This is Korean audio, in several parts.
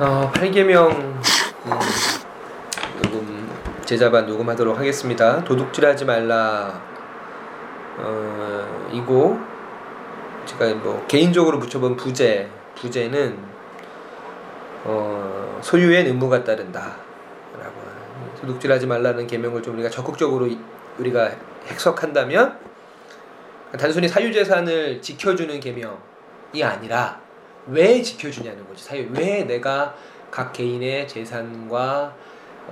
8계명 제자반 녹음하도록 하겠습니다. 도둑질하지 말라. 이거 제가 뭐 개인적으로 붙여본 부제는 소유엔 의무가 따른다라고 하는, 도둑질하지 말라는 계명을 좀 우리가 적극적으로 우리가 해석한다면, 단순히 사유재산을 지켜주는 계명이 아니라 왜 지켜주냐는 거지. 왜 내가 각 개인의 재산과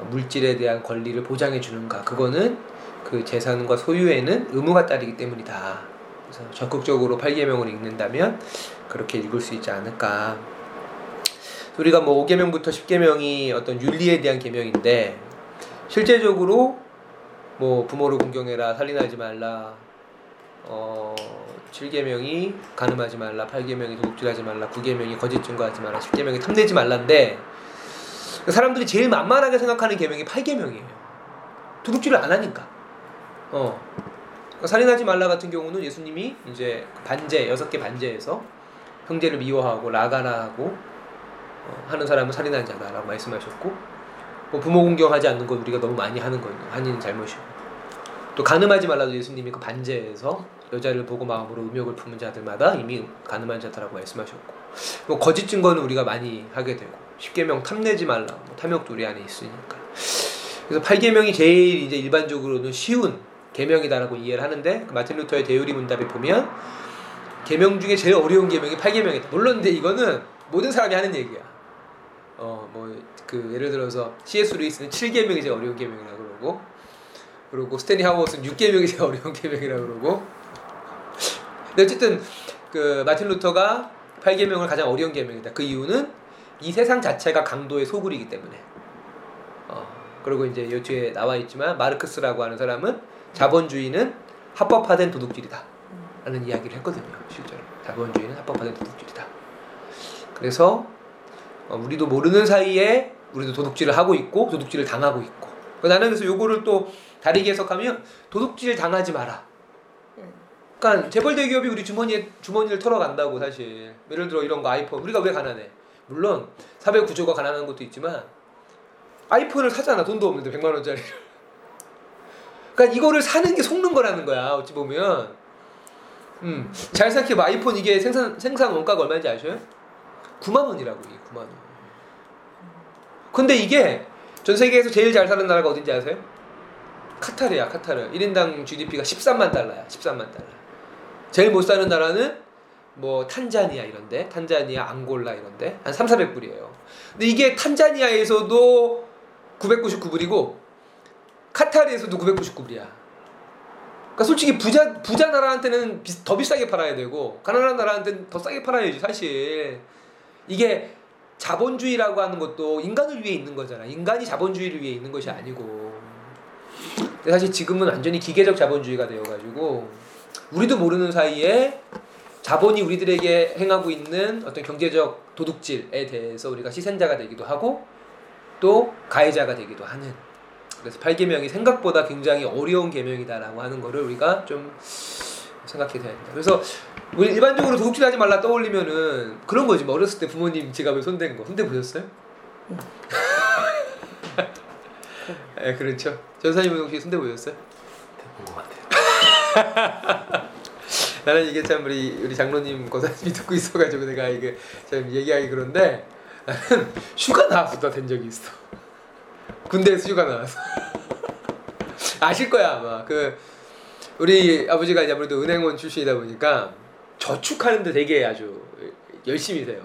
물질에 대한 권리를 보장해 주는가. 그거는 그 재산과 소유에는 의무가 따르기 때문이다. 그래서 적극적으로 8계명을 읽는다면 그렇게 읽을 수 있지 않을까. 우리가 뭐 5계명부터 10계명이 어떤 윤리에 대한 계명인데, 실제적으로 뭐 부모를 공경해라, 살인하지 말라, 7계명이 간음하지 말라, 8계명이 도둑질하지 말라, 9계명이 거짓 증거하지 말라, 10계명이 탐내지 말라인데, 사람들이 제일 만만하게 생각하는 계명이 8계명이에요. 도둑질을 안 하니까. 그러니까 살인하지 말라 같은 경우는 예수님이 이제 반제, 6개 반제에서 형제를 미워하고 라가라하고 하는 사람은 살인한 자다라고 말씀하셨고, 뭐 부모 공경하지 않는 건 우리가 너무 많이 하는 거예요. 한인 잘못이고. 또 간음하지 말라도 예수님이 그 반제에서 여자를 보고 마음으로 음욕을 품은 자들마다 이미 간음한 자다라고 말씀하셨고, 뭐 거짓 증거는 우리가 많이 하게 되고, 10계명 탐내지 말라. 뭐 탐욕도 우리 안에 있으니까. 그래서 8계명이 제일 이제 일반적으로는 쉬운 계명이다라고 이해를 하는데, 그 마틴 루터의 대요리 문답에 보면 계명 중에 제일 어려운 계명이 8계명이다. 물론 근데 이거는 모든 사람이 하는 얘기야. 예를 들어서 C.S. 루이스는 7계명이 제일 어려운 계명이라고 그러고, 그리고 스탠리 하워스는 6계명이 제일 어려운 계명이라고 그러고. 근데 어쨌든 그 마틴 루터가 8계명을 가장 어려운 계명이다. 그 이유는 이 세상 자체가 강도의 소굴이기 때문에. 그리고 이제 요 뒤에 나와 있지만 마르크스라고 하는 사람은 자본주의는 합법화된 도둑질이다 라는 이야기를 했거든요. 실제로 자본주의는 합법화된 도둑질이다. 그래서 우리도 모르는 사이에 우리도 도둑질을 하고 있고 도둑질을 당하고 있고. 나는 그래서 요거를 또 다르게 해석하면 도둑질 당하지 마라. 그러니까 재벌 대기업이 우리 주머니를 털어간다고. 사실 예를 들어 이런 거 아이폰, 우리가 왜 가난해? 물론 사회 구조가 가난한 것도 있지만 아이폰을 사잖아. 돈도 없는데 100만원짜리를. 그러니까 이거를 사는 게 속는 거라는 거야, 어찌 보면. 잘 생각해봐. 아이폰 이게 생산 원가가 얼마인지 아셔요? 9만원이라고. 이게 9만원. 근데 이게 전 세계에서 제일 잘 사는 나라가 어딘지 아세요? 카타르야. 카타르 1인당 GDP가 13만 달러야 13만 달러. 제일 못 사는 나라는 뭐 탄자니아 이런데, 탄자니아, 앙골라 이런데 한 3,400불이에요. 근데 이게 탄자니아에서도 999불이고 카타르에서도 999불이야. 그러니까 솔직히 부자 나라한테는 더 비싸게 팔아야 되고, 가난한 나라한테는 더 싸게 팔아야지. 사실 이게 자본주의라고 하는 것도 인간을 위해 있는 거잖아. 인간이 자본주의를 위해 있는 것이 아니고. 근데 사실 지금은 완전히 기계적 자본주의가 되어가지고 우리도 모르는 사이에 자본이 우리들에게 행하고 있는 어떤 경제적 도둑질에 대해서 우리가 시선자가 되기도 하고 또 가해자가 되기도 하는. 그래서 8계명이 생각보다 굉장히 어려운 계명이다라고 하는 거를 우리가 좀 생각해야 된다. 그래서 우리 일반적으로 도둑질하지 말라 떠올리면은 그런 거지. 뭐 어렸을 때 부모님 지갑에 손댄 거 손대 보셨어요? 예, 그렇죠. 전사님은 혹시 손대 보셨어요? 본 것 같아요. 나는 이게 참 우리 장로님 권사님이 듣고 있어가지고 내가 이게 참 얘기하기 그런데, 나는 휴가 나와서 된 적이 있어. 군대에서 휴가 나와서. 아실 거야 아마. 우리 아버지가 이제 아무래도 은행원 출신이다 보니까 저축하는데 되게 아주 열심히세요.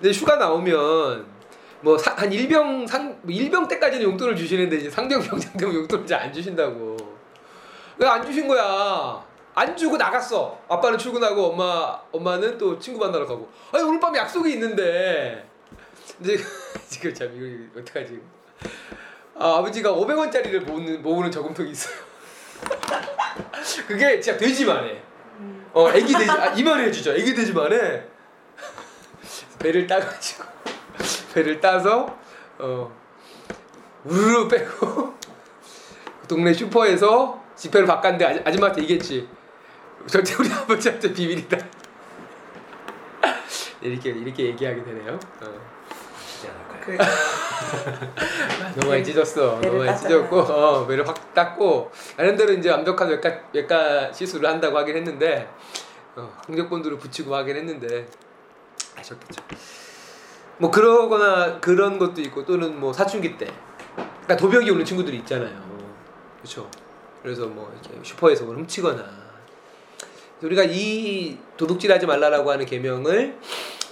근데 휴가 나오면 뭐 한 일병 때까지는 용돈을 주시는데 이제 상병 병장 되면 용돈을 이제 안 주신다고. 왜 안 주신 거야? 안 주고 나갔어. 아빠는 출근하고 엄마는 또 친구 만나러 가고. 아니 오늘 밤에 약속이 있는데. 근데 지금 참 이거 어떡하지? 아버지가 500원짜리를 모으는 저금통이 있어요. 그게 진짜 돼지만 해. 애기 돼지. 이만해 주죠. 애기 돼지만 해. 배를 따서 우르르 빼고 동네 슈퍼에서 지폐를 바꿨는데 아줌마한테 얘기했지. 절대 우리 아버지한테 비밀이다. 이렇게 얘기하게 되네요. 따시지 않을까요? 그래. 너무 많이 찢었어. 너무 많이 찢었고, 매를 확 땄고, 나름대로 이제 완벽한 외과 시술을 한다고 하긴 했는데, 홍적본드를 붙이고 하긴 했는데, 아셨겠죠. 뭐 그러거나 그런 것도 있고, 또는 뭐 사춘기 때, 그러니까 도벽이 오는 친구들이 있잖아요. 그렇죠. 그래서 뭐 이렇게 슈퍼에서 뭘 훔치거나. 우리가 이 도둑질하지 말라라고 하는 계명을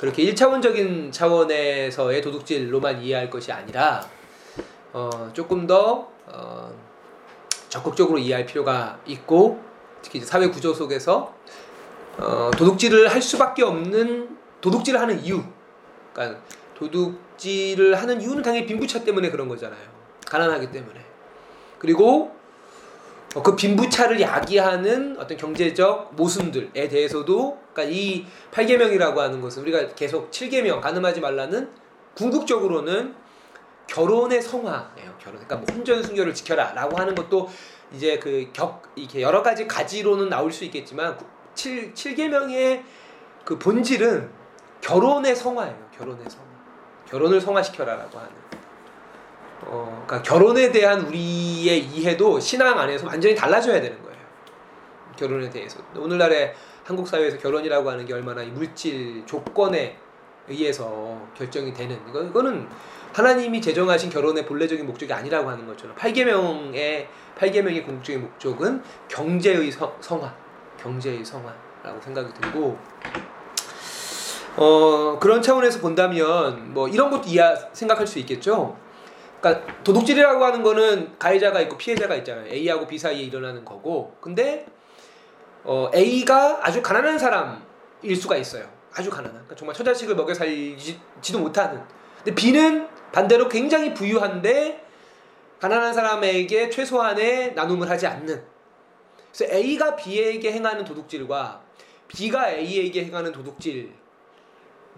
그렇게 1차원적인 차원에서의 도둑질로만 이해할 것이 아니라 조금 더 적극적으로 이해할 필요가 있고, 특히 이제 사회 구조 속에서 도둑질을 할 수밖에 없는, 도둑질을 하는 이유, 그러니까 도둑질을 하는 이유는 당연히 빈부차 때문에 그런 거잖아요. 가난하기 때문에. 그리고 그 빈부차를 야기하는 어떤 경제적 모순들에 대해서도, 그러니까 이 8계명이라고 하는 것은 우리가 계속 7계명 가늠하지 말라는, 궁극적으로는 결혼의 성화예요. 결혼. 그러니까 뭐 혼전순결을 지켜라라고 하는 것도 이제 그 이렇게 여러 가지 가지로는 나올 수 있겠지만 7계명의 그 본질은 결혼의 성화예요. 결혼의 성화. 결혼을 성화시켜라라고 하는. 그러니까 결혼에 대한 우리의 이해도 신앙 안에서 완전히 달라져야 되는 거예요. 결혼에 대해서. 오늘날의 한국 사회에서 결혼이라고 하는 게 얼마나 이 물질 조건에 의해서 결정이 되는, 이거는 하나님이 제정하신 결혼의 본래적인 목적이 아니라고 하는 것처럼 8계명의 궁극적인 목적은 경제의 성화, 경제의 성화라고 생각이 들고, 그런 차원에서 본다면 뭐 이런 것도 생각할 수 있겠죠. 그러니까 도둑질이라고 하는 거는 가해자가 있고 피해자가 있잖아요. A하고 B 사이에 일어나는 거고, 근데 A가 아주 가난한 사람일 수가 있어요. 아주 가난한. 그러니까 정말 처자식을 먹여 살지도 못하는. 근데 B는 반대로 굉장히 부유한데 가난한 사람에게 최소한의 나눔을 하지 않는. 그래서 A가 B에게 행하는 도둑질과 B가 A에게 행하는 도둑질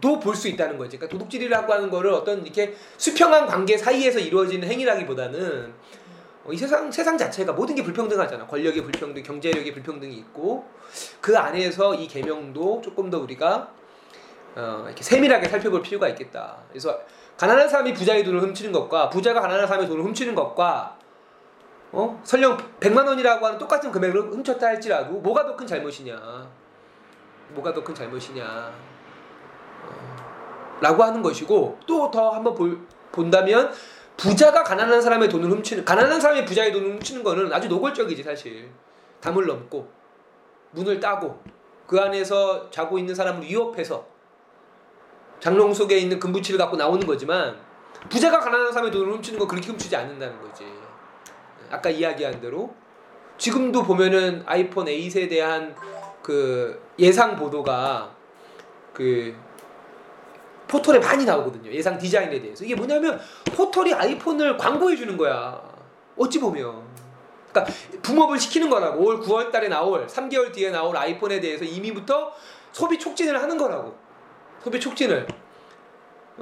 도 볼 수 있다는 거지. 그러니까 도둑질이라고 하는 거를 어떤 이렇게 수평한 관계 사이에서 이루어지는 행위라기보다는 이 세상 자체가 모든 게 불평등하잖아. 권력의 불평등, 경제력의 불평등이 있고, 그 안에서 이 계명도 조금 더 우리가 이렇게 세밀하게 살펴볼 필요가 있겠다. 그래서 가난한 사람이 부자의 돈을 훔치는 것과 부자가 가난한 사람의 돈을 훔치는 것과 설령 100만 원이라고 하는 똑같은 금액을 훔쳤다 할지라도 뭐가 더 큰 잘못이냐? 뭐가 더 큰 잘못이냐? 라고 하는 것이고, 또 더 한번 본다면 부자가 가난한 사람의 돈을 훔치는, 가난한 사람이 부자의 돈을 훔치는 거는 아주 노골적이지. 사실 담을 넘고 문을 따고 그 안에서 자고 있는 사람을 위협해서 장롱 속에 있는 금붙이를 갖고 나오는 거지만, 부자가 가난한 사람의 돈을 훔치는 건 그렇게 훔치지 않는다는 거지. 아까 이야기한 대로 지금도 보면은 아이폰 8에 대한 그 예상 보도가 그 포털에 많이 나오거든요. 예상 디자인에 대해서. 이게 뭐냐면 포털이 아이폰을 광고해주는 거야. 어찌 보면. 그러니까 붐업을 시키는 거라고. 올 9월 달에 나올, 3개월 뒤에 나올 아이폰에 대해서 이미부터 소비 촉진을 하는 거라고. 소비 촉진을.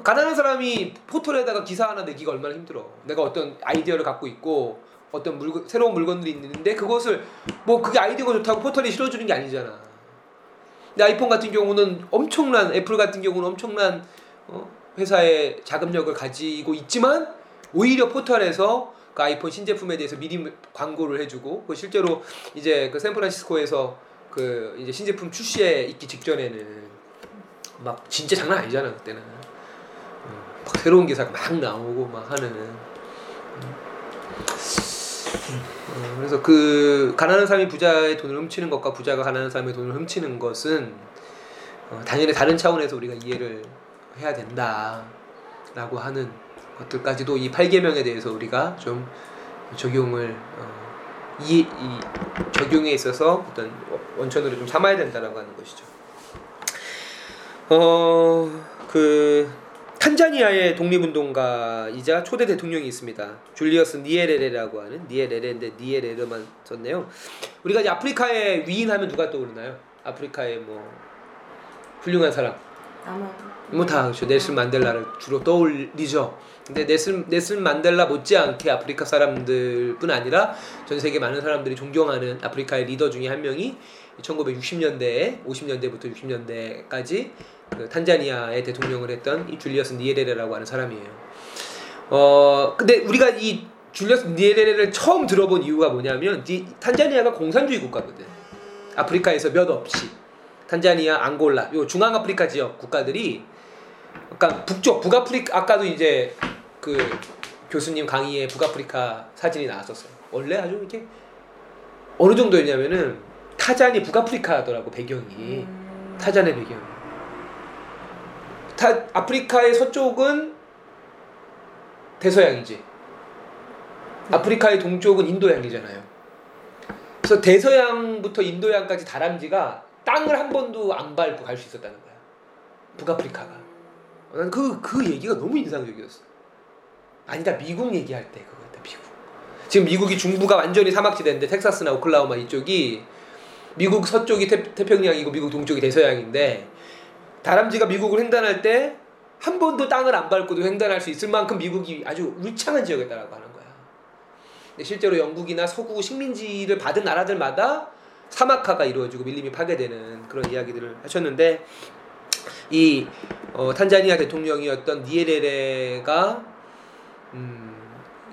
가난한 사람이 포털에다가 기사 하나 내기가 얼마나 힘들어. 내가 어떤 아이디어를 갖고 있고 어떤 새로운 물건들이 있는데, 그것을 뭐 그게 아이디어가 좋다고 포털이 실어주는 게 아니잖아. 근데 아이폰 같은 경우는 엄청난, 애플 같은 경우는 엄청난 회사의 자금력을 가지고 있지만, 오히려 포털에서 그 아이폰 신제품에 대해서 미리 광고를 해주고, 그 실제로 이제 그 샌프란시스코에서 그 이제 신제품 출시에 있기 직전에는 막 진짜 장난 아니잖아. 그때는 막 새로운 기사가 막 나오고 막 하는. 그래서 그 가난한 사람이 부자의 돈을 훔치는 것과 부자가 가난한 사람의 돈을 훔치는 것은 당연히 다른 차원에서 우리가 이해를 해야 된다라고 하는 것들까지도 이 8계명에 대해서 우리가 좀 적용을 이 적용에 있어서 어떤 원천으로 좀 삼아야 된다라고 하는 것이죠. 그 탄자니아의 독립운동가이자 초대 대통령이 있습니다. 줄리어스 니에레레라고 하는, 니에레레인데 니에레레만 썼네요. 우리가 이제 아프리카의 위인하면 누가 떠오르나요? 아프리카의 뭐 훌륭한 사람. 뭐 다 그렇죠. 넬슨 만델라를 주로 떠올리죠. 근데 넬슨 만델라 못지않게 아프리카 사람들뿐 아니라 전 세계 많은 사람들이 존경하는 아프리카의 리더 중에 한 명이 1960년대, 50년대부터 60년대까지 그 탄자니아의 대통령을 했던 이 줄리어스 니에레레라고 하는 사람이에요. 근데 우리가 이 줄리어스 니에레레를 처음 들어본 이유가 뭐냐면, 이 탄자니아가 공산주의 국가거든. 아프리카에서 몇 없이 탄자니아, 앙골라, 요 중앙아프리카 지역 국가들이, 그러니까 북쪽 북아프리카, 아까도 이제 그 교수님 강의에 북아프리카 사진이 나왔었어요. 원래 아주 이렇게 어느 정도였냐면은 타잔이 북아프리카더라고, 배경이. 타잔의 배경. 아프리카의 서쪽은 대서양이지. 아프리카의 동쪽은 인도양이잖아요. 그래서 대서양부터 인도양까지 다람쥐가 땅을 한 번도 안 밟고 갈 수 있었다는 거야, 북아프리카가. 난 그 얘기가 너무 인상적이었어. 아니다, 미국 얘기할 때 그거였다, 미국. 지금 미국이 중부가 완전히 사막지대인데, 텍사스나 오클라호마 이쪽이, 미국 서쪽이 태평양이고 미국 동쪽이 대서양인데, 다람쥐가 미국을 횡단할 때 한 번도 땅을 안 밟고도 횡단할 수 있을 만큼 미국이 아주 울창한 지역이었다라고 하는 거야. 근데 실제로 영국이나 서구 식민지를 받은 나라들마다 사막화가 이루어지고 밀림이 파괴되는 그런 이야기들을 하셨는데, 이 탄자니아 대통령이었던 니에레레가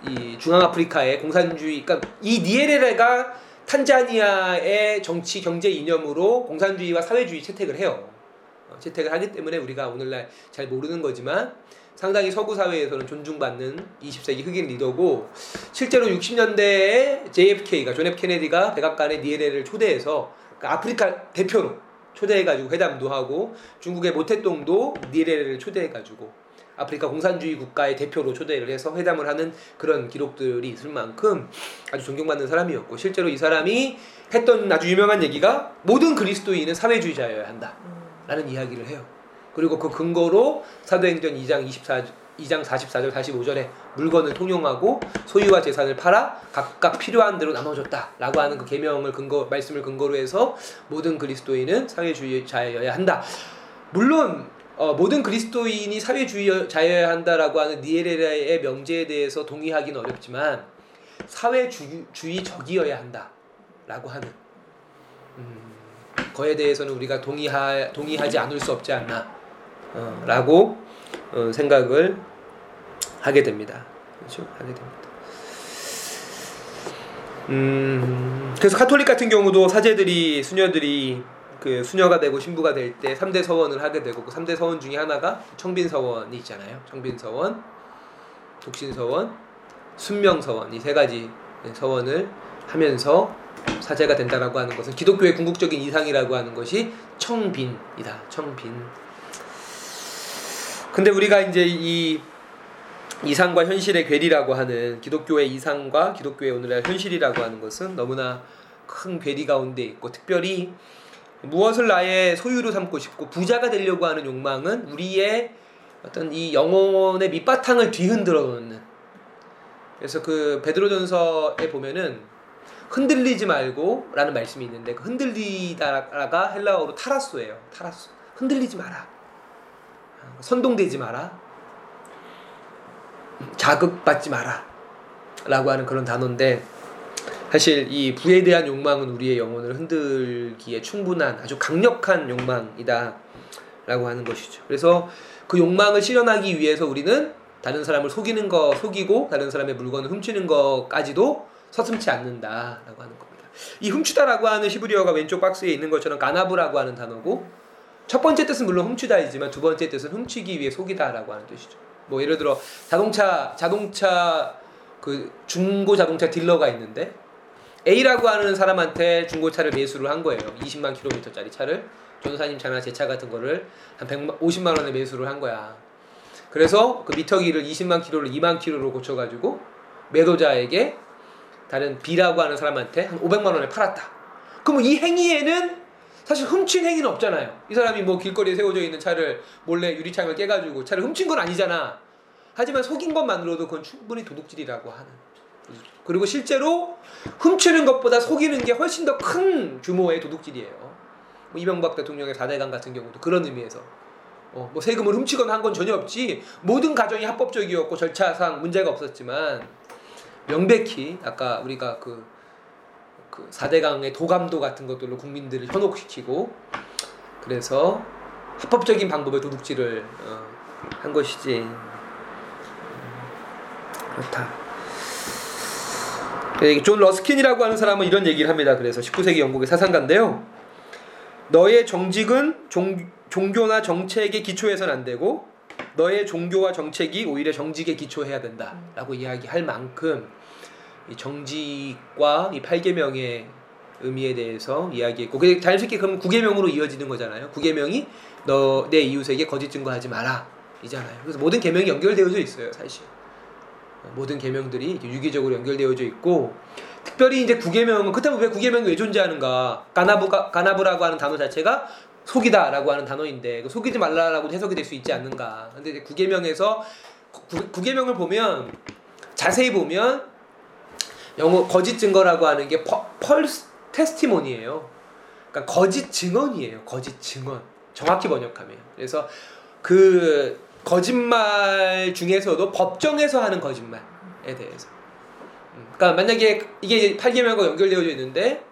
이 중앙아프리카의 공산주의, 그러니까 이 니에레레가 탄자니아의 정치 경제 이념으로 공산주의와 사회주의 채택을 해요. 채택을 하기 때문에 우리가 오늘날 잘 모르는 거지만 상당히 서구 사회에서는 존중받는 20세기 흑인 리더고, 실제로 60년대에 JFK가, 존 F 케네디가 백악관에 니에레를 초대해서, 그러니까 아프리카 대표로 초대해가지고 회담도 하고, 중국의 모택동도 니에레를 초대해가지고 아프리카 공산주의 국가의 대표로 초대를 해서 회담을 하는 그런 기록들이 있을 만큼 아주 존경받는 사람이었고, 실제로 이 사람이 했던 아주 유명한 얘기가 모든 그리스도인은 사회주의자여야 한다 라는 이야기를 해요. 그리고 그 근거로 사도행전 2장 44절 45절에 물건을 통용하고 소유와 재산을 팔아 각각 필요한 대로 나눠줬다 라고 하는 그 계명을 말씀을 근거로 해서 모든 그리스도인은 사회주의자여야 한다. 물론 모든 그리스도인이 사회주의자여야 한다라고 하는 니에레레의 명제에 대해서 동의하기는 어렵지만, 사회주의적이어야 한다라고 하는 거에 대해서는 우리가 동의하지 않을 수 없지 않나 라고 생각을 하게 됩니다. 그렇죠? 하게 됩니다. 그래서 카톨릭 같은 경우도 사제들이, 수녀들이 그 수녀가 되고 신부가 될 때 3대 서원을 하게 되고, 그 3대 서원 중에 하나가 청빈서원이 있잖아요. 청빈서원, 독신서원, 순명서원, 이 세 가지 서원을 하면서 사제가 된다라고 하는 것은, 기독교의 궁극적인 이상이라고 하는 것이 청빈이다. 청빈. 근데 우리가 이제 이 이상과 현실의 괴리라고 하는, 기독교의 이상과 기독교의 오늘날 현실이라고 하는 것은 너무나 큰 괴리 가운데 있고, 특별히 무엇을 나의 소유로 삼고 싶고 부자가 되려고 하는 욕망은 우리의 어떤 이 영혼의 밑바탕을 뒤흔들어 놓는, 그래서 그 베드로전서에 보면은 흔들리지 말고 라는 말씀이 있는데, 그 흔들리다가 헬라어로 타라소예요. 타라소. 흔들리지 마라, 선동되지 마라, 자극받지 마라 라고 하는 그런 단어인데, 사실 이 부에 대한 욕망은 우리의 영혼을 흔들기에 충분한 아주 강력한 욕망이다 라고 하는 것이죠. 그래서 그 욕망을 실현하기 위해서 우리는 다른 사람을 속이는 거, 속이고 다른 사람의 물건을 훔치는 것까지도 서슴지 않는다 라고 하는 겁니다. 이 훔치다 라고 하는 히브리어가 왼쪽 박스에 있는 것처럼 가나브라고 하는 단어고, 첫 번째 뜻은 물론 훔치다이지만 두 번째 뜻은 훔치기 위해 속이다 라고 하는 뜻이죠. 뭐 예를 들어 자동차 그 중고 자동차 딜러가 있는데, A라고 하는 사람한테 중고차를 매수를 한 거예요. 20만 킬로미터짜리 차를, 전사님 차나 제 차 같은 거를 한 50만 원에 매수를 한 거야. 그래서 그 미터기를 20만 킬로를 2만 킬로로 고쳐가지고 매도자에게, 다른 B라고 하는 사람한테 한 500만 원에 팔았다. 그럼 이 행위에는 사실 훔친 행위는 없잖아요. 이 사람이 뭐 길거리에 세워져 있는 차를 몰래 유리창을 깨가지고 차를 훔친 건 아니잖아. 하지만 속인 것만으로도 그건 충분히 도둑질이라고 하는. 그리고 실제로 훔치는 것보다 속이는 게 훨씬 더 큰 규모의 도둑질이에요. 이명박 대통령의 4대강 같은 경우도 그런 의미에서 뭐 세금을 훔치거나 한 건 전혀 없지, 모든 과정이 합법적이었고 절차상 문제가 없었지만, 명백히 아까 우리가 그 그 4대강의 도감도 같은 것들로 국민들을 현혹시키고 그래서 합법적인 방법의 도둑질을 한 것이지 그렇다. 존 러스킨이라고 하는 사람은 이런 얘기를 합니다. 그래서 19세기 영국의 사상가인데요. 너의 정직은 종교나 정책에 기초해서는 안 되고 너의 종교와 정책이 오히려 정직에 기초해야 된다라고 이야기할 만큼 이 정직과 이 8계명의 의미에 대해서 이야기했고 그게 자연스럽게 그럼 9계명으로 이어지는 거잖아요. 9계명이 너 내 이웃에게 거짓 증거하지 마라 이잖아요. 그래서 모든 계명이 연결되어져 있어요. 사실 모든 계명들이 유기적으로 연결되어져 있고 특별히 이제 9계명은 그렇다면 왜 9계명이 왜 존재하는가. 가나부라고 하는 단어 자체가 속이다라고 하는 단어인데 속이지 말라라고 해석이 될 수 있지 않는가. 근데 이제 9계명에서 9계명을 보면 자세히 보면 영어 거짓 증거라고 하는 게 펄스 테스티모니예요. 그러니까 거짓 증언이에요. 거짓 증언. 정확히 번역하면. 그래서 그 거짓말 중에서도 법정에서 하는 거짓말에 대해서. 그러니까 만약에 이게 8계명과 연결되어져 있는데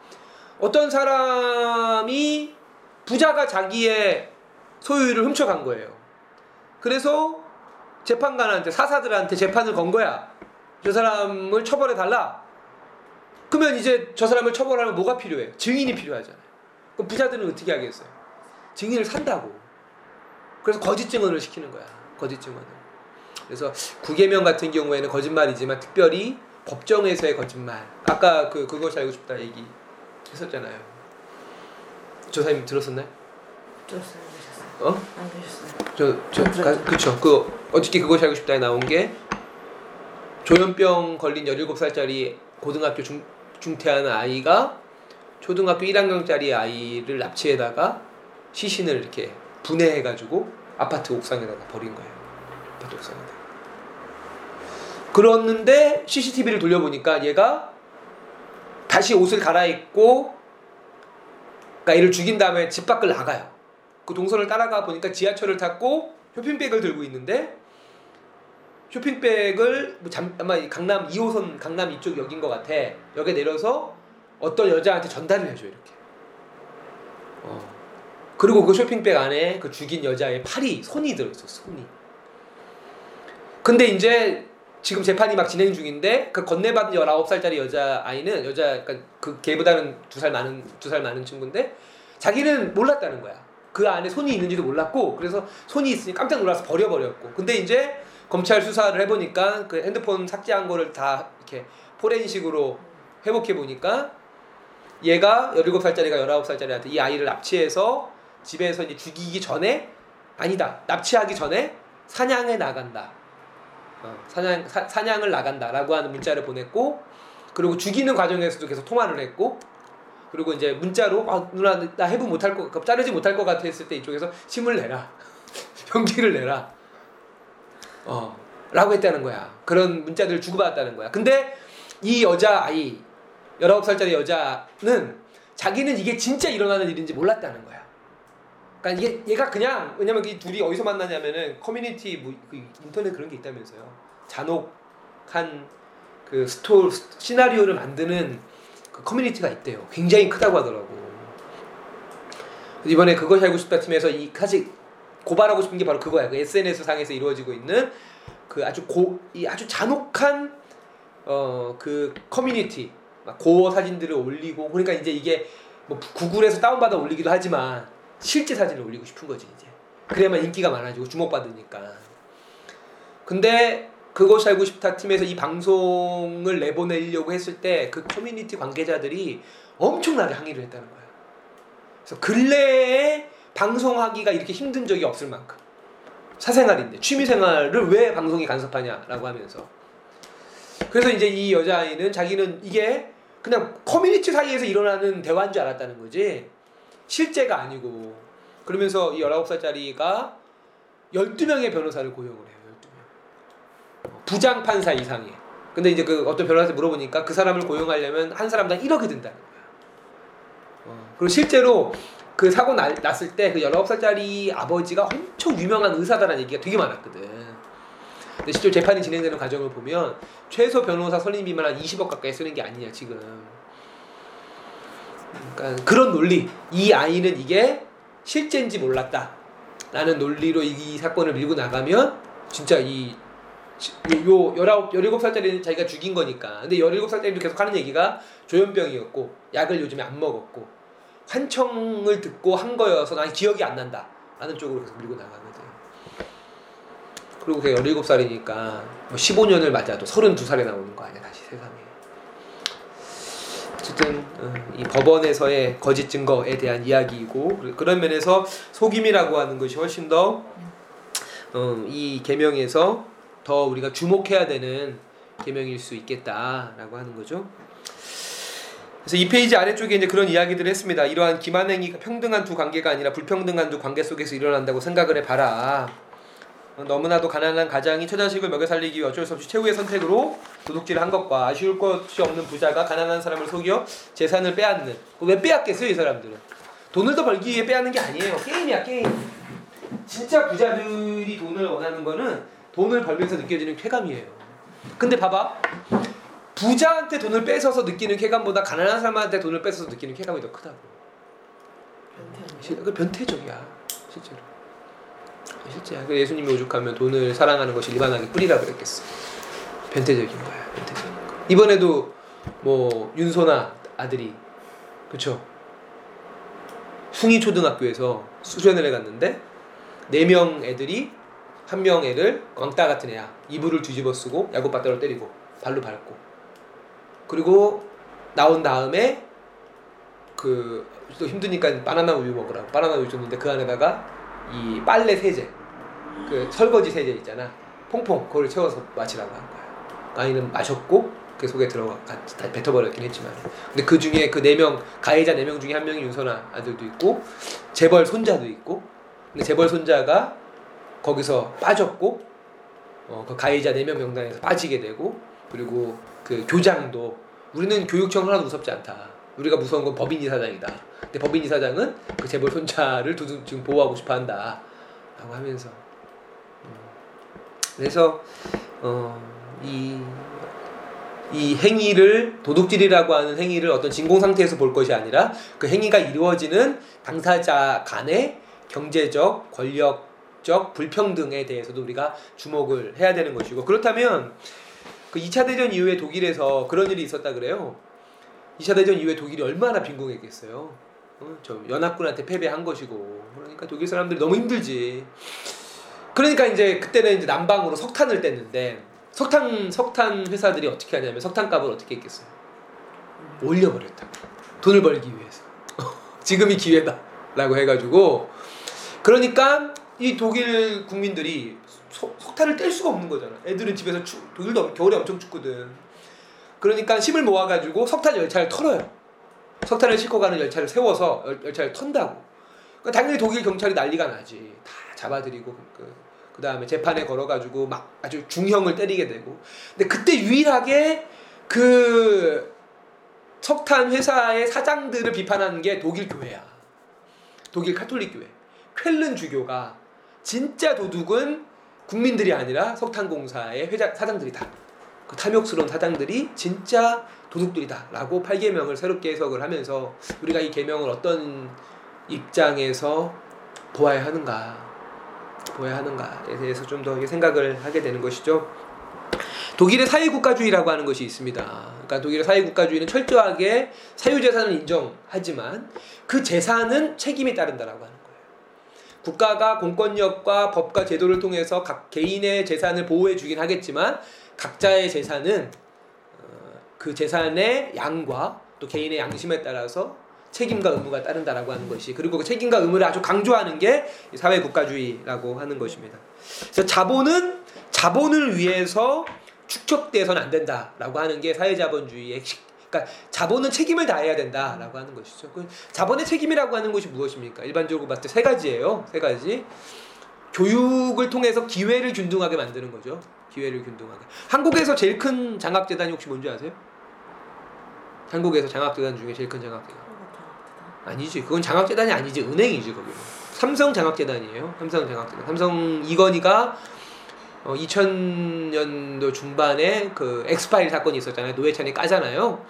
어떤 사람이 부자가 자기의 소유를 훔쳐간 거예요. 그래서 재판관한테 사사들한테 재판을 건 거야. 저 사람을 처벌해달라. 그러면 이제 저 사람을 처벌하면 뭐가 필요해? 증인이 필요하잖아요. 그럼 부자들은 어떻게 하겠어요? 증인을 산다고. 그래서 거짓 증언을 시키는 거야. 거짓 증언을. 그래서 9계명 같은 경우에는 거짓말이지만 특별히 법정에서의 거짓말. 아까 그것이 알고 싶다 얘기 했었잖아요. 조사님 들었었나요? 들었어요. 안 들으셨어요? 어? 저 그쵸. 어저께 그것이 알고 싶다에 나온 게 조현병 걸린 17살짜리 고등학교 중퇴하는 아이가 초등학교 1학년짜리 아이를 납치해다가 시신을 이렇게 분해해가지고 아파트 옥상에다가 버린 거예요. 아파트 옥상에다. 그러는데 CCTV를 돌려보니까 얘가 다시 옷을 갈아입고, 그러니까 얘를 죽인 다음에 집 밖을 나가요. 그 동선을 따라가 보니까 지하철을 탔고 쇼핑백을 들고 있는데 쇼핑백을 아마 강남 2호선 강남 이쪽 역인 것 같아. 역에 내려서 어떤 여자한테 전달을 해줘 이렇게. 그리고 그 쇼핑백 안에 그 죽인 여자의 팔이 손이 들어있었어. 손이. 근데 이제 지금 재판이 막 진행 중인데 그 건네받은 19살짜리 여자아이는 그러니까 그 걔보다는 2살 많은 친구인데 자기는 몰랐다는 거야. 그 안에 손이 있는지도 몰랐고 그래서 손이 있으니 깜짝 놀라서 버려버렸고 근데 이제 검찰 수사를 해보니까 그 핸드폰 삭제한 거를 다 이렇게 포렌식으로 회복해보니까 얘가 17살짜리가 19살짜리한테 이 아이를 납치해서 집에서 이제 죽이기 전에 아니다. 납치하기 전에 사냥에 나간다. 사냥을 나간다라고 하는 문자를 보냈고 그리고 죽이는 과정에서도 계속 통화를 했고 그리고 이제 문자로 누나 나 해부 못할 거 자르지 못할 것 같아 했을 때 이쪽에서 힘을 내라. 용기를 내라. 라고 했다는 거야. 그런 문자들을 주고받았다는 거야. 근데 이 여자아이 19살짜리 여자는 자기는 이게 진짜 일어나는 일인지 몰랐다는 거야. 그러니까 얘가 그냥 왜냐면 이 둘이 어디서 만나냐면은 커뮤니티 뭐 인터넷 그런 게 있다면서요. 잔혹한 그 시나리오를 만드는 그 커뮤니티가 있대요. 굉장히 크다고 하더라고. 이번에 그것이 알고 싶다 팀에서 사실 고발하고 싶은 게 바로 그거야. 그 SNS 상에서 이루어지고 있는 그 아주 잔혹한 그 커뮤니티 막 고어 사진들을 올리고 그러니까 이제 이게 뭐 구글에서 다운받아 올리기도 하지만 실제 사진을 올리고 싶은 거지 이제. 그래야만 인기가 많아지고 주목받으니까. 근데 그것이 알고 싶다 팀에서 이 방송을 내보내려고 했을 때 그 커뮤니티 관계자들이 엄청나게 항의를 했다는 거야. 그래서 근래에 방송하기가 이렇게 힘든 적이 없을 만큼 사생활인데 취미생활을 왜 방송이 간섭하냐라고 하면서 그래서 이제 이 여자아이는 자기는 이게 그냥 커뮤니티 사이에서 일어나는 대화인 줄 알았다는 거지 실제가 아니고 그러면서 이 19살짜리가 12명의 변호사를 고용을 해요. 12명 부장판사 이상에. 근데 이제 그 어떤 변호사한테 물어보니까 그 사람을 고용하려면 한 사람당 1억이 든다는 거야. 그리고 실제로 그 사고 났을 때 그 19살짜리 아버지가 엄청 유명한 의사다라는 얘기가 되게 많았거든. 근데 실제 재판이 진행되는 과정을 보면 최소 변호사 설립비만 한 20억 가까이 쓰는 게 아니냐 지금. 그러니까 그런 논리, 이 아이는 이게 실제인지 몰랐다 라는 논리로 이 사건을 밀고 나가면 진짜 이 요 17살짜리는 자기가 죽인 거니까. 근데 17살짜리도 계속 하는 얘기가 조현병이었고 약을 요즘에 안 먹었고 환청을 듣고 한 거여서 난 기억이 안 난다 라는 쪽으로 계속 밀고 나가는 거죠. 그리고 걔 17살이니까 뭐 15년을 맞아도 32살에 나오는 거 아니야 다시 세상에. 어쨌든 이 법원에서의 거짓 증거에 대한 이야기이고, 그런 면에서 속임이라고 하는 것이 훨씬 더 이 계명에서 더 우리가 주목해야 되는 계명일 수 있겠다라고 하는 거죠. 그래서 이 페이지 아래쪽에 이제 그런 이야기들을 했습니다. 이러한 기만행위가 평등한 두 관계가 아니라 불평등한 두 관계 속에서 일어난다고 생각을 해봐라. 너무나도 가난한 가장이 처자식을 먹여 살리기 위해 어쩔 수 없이 최후의 선택으로 도둑질을 한 것과 아쉬울 것이 없는 부자가 가난한 사람을 속여 재산을 빼앗는. 왜 빼앗겠어요 이 사람들은? 돈을 더 벌기 위해 빼앗는 게 아니에요. 게임이야 게임. 진짜 부자들이 돈을 원하는 거는 돈을 벌면서 느껴지는 쾌감이에요. 근데 봐봐, 부자한테 돈을 뺏어서 느끼는 쾌감보다 가난한 사람한테 돈을 뺏어서 느끼는 쾌감이 더 크다고. 변태적이야 실제로. 실제야. 예수님이 오죽하면 돈을 사랑하는 것이 일반하게 뿌리라 그랬겠어. 변태적인 거야. 변태적인 거. 이번에도 뭐 윤소나 아들이, 그쵸, 숭이초등학교에서 수련회를 갔는데 4명 애들이 1명 애를 왕따 같은 애야. 이불을 뒤집어 쓰고 야구바따로 때리고 발로 밟고, 그리고 나온 다음에 그 또 힘드니까 바나나 우유 먹으라고 바나나 우유 줬는데 그 안에다가 이 빨래 세제, 그 설거지 세제 있잖아, 퐁퐁 그걸 채워서 마시라고 한 거야. 아이는 마셨고 그 속에 들어가 다 뱉어버렸긴 했지만, 근데 그 중에 그 4명 가해자 4명 중에 1명이 윤선아 아들도 있고 재벌 손자도 있고, 근데 재벌 손자가 거기서 빠졌고 그 가해자 4명 명단에서 빠지게 되고, 그리고 그 교장도, 우리는 교육청 하나도 무섭지 않다, 우리가 무서운 건 법인 이사장이다. 근데 법인 이사장은 그 재벌 손자를 지금 보호하고 싶어 한다. 라고 하면서. 그래서, 이 행위를, 도둑질이라고 하는 행위를 어떤 진공 상태에서 볼 것이 아니라 그 행위가 이루어지는 당사자 간의 경제적, 권력적 불평등에 대해서도 우리가 주목을 해야 되는 것이고, 그렇다면 그 2차 대전 이후에 독일에서 그런 일이 있었다 그래요. 2차 대전 이후에 독일이 얼마나 빈궁했겠어요. 연합군한테 패배한 것이고. 그러니까 독일 사람들이 너무 힘들지. 그러니까 이제 그때는 이제 난방으로 석탄을 뗐는데, 석탄 회사들이 어떻게 하냐면 석탄값을 어떻게 했겠어요? 올려버렸다. 돈을 벌기 위해서. 지금이 기회다 라고 해가지고. 그러니까 이 독일 국민들이 석탄을 뗄 수가 없는 거잖아. 애들은 집에서 독일도 겨울에 엄청 춥거든. 그러니까 힘을 모아가지고 석탄 열차를 털어요. 석탄을 싣고 가는 열차를 세워서 열차를 턴다고. 그러니까 당연히 독일 경찰이 난리가 나지. 다 잡아들이고 그 다음에 재판에 걸어가지고 막 아주 중형을 때리게 되고. 근데 그때 유일하게 그 석탄 회사의 사장들을 비판하는 게 독일 교회야. 독일 카톨릭 교회. 쾰른 주교가 진짜 도둑은 국민들이 아니라 석탄 공사의 사장들이다. 그 탐욕스러운 사장들이 진짜 도둑들이다 라고 8계명을 새롭게 해석을 하면서 우리가 이 계명을 어떤 입장에서 보아야 하는가에 대해서 좀 더 생각을 하게 되는 것이죠. 독일의 사회국가주의라고 하는 것이 있습니다. 그러니까 독일의 사회국가주의는 철저하게 사유재산을 인정하지만 그 재산은 책임이 따른다라고 하는 거예요. 국가가 공권력과 법과 제도를 통해서 각 개인의 재산을 보호해 주긴 하겠지만 각자의 재산은 그 재산의 양과 또 개인의 양심에 따라서 책임과 의무가 따른다라고 하는 것이, 그리고 그 책임과 의무를 아주 강조하는 게 사회국가주의라고 하는 것입니다. 그래서 자본은 자본을 위해서 축적돼서는 안 된다라고 하는 게 사회자본주의의, 그러니까 자본은 책임을 다해야 된다라고 하는 것이죠. 자본의 책임이라고 하는 것이 무엇입니까? 일반적으로 봤을 때 3가지예요. 3가지. 교육을 통해서 기회를 균등하게 만드는 거죠. 기회를 균등하게. 한국에서 제일 큰 장학재단이 혹시 뭔지 아세요? 한국에서 장학재단 중에 제일 큰 장학재단. 아니지. 그건 장학재단이 아니지. 은행이지 거기는. 삼성 장학재단이에요. 삼성 장학재단. 삼성 이건희가 2000년도 중반에 그 엑스파일 사건이 있었잖아요. 노회찬이 까잖아요.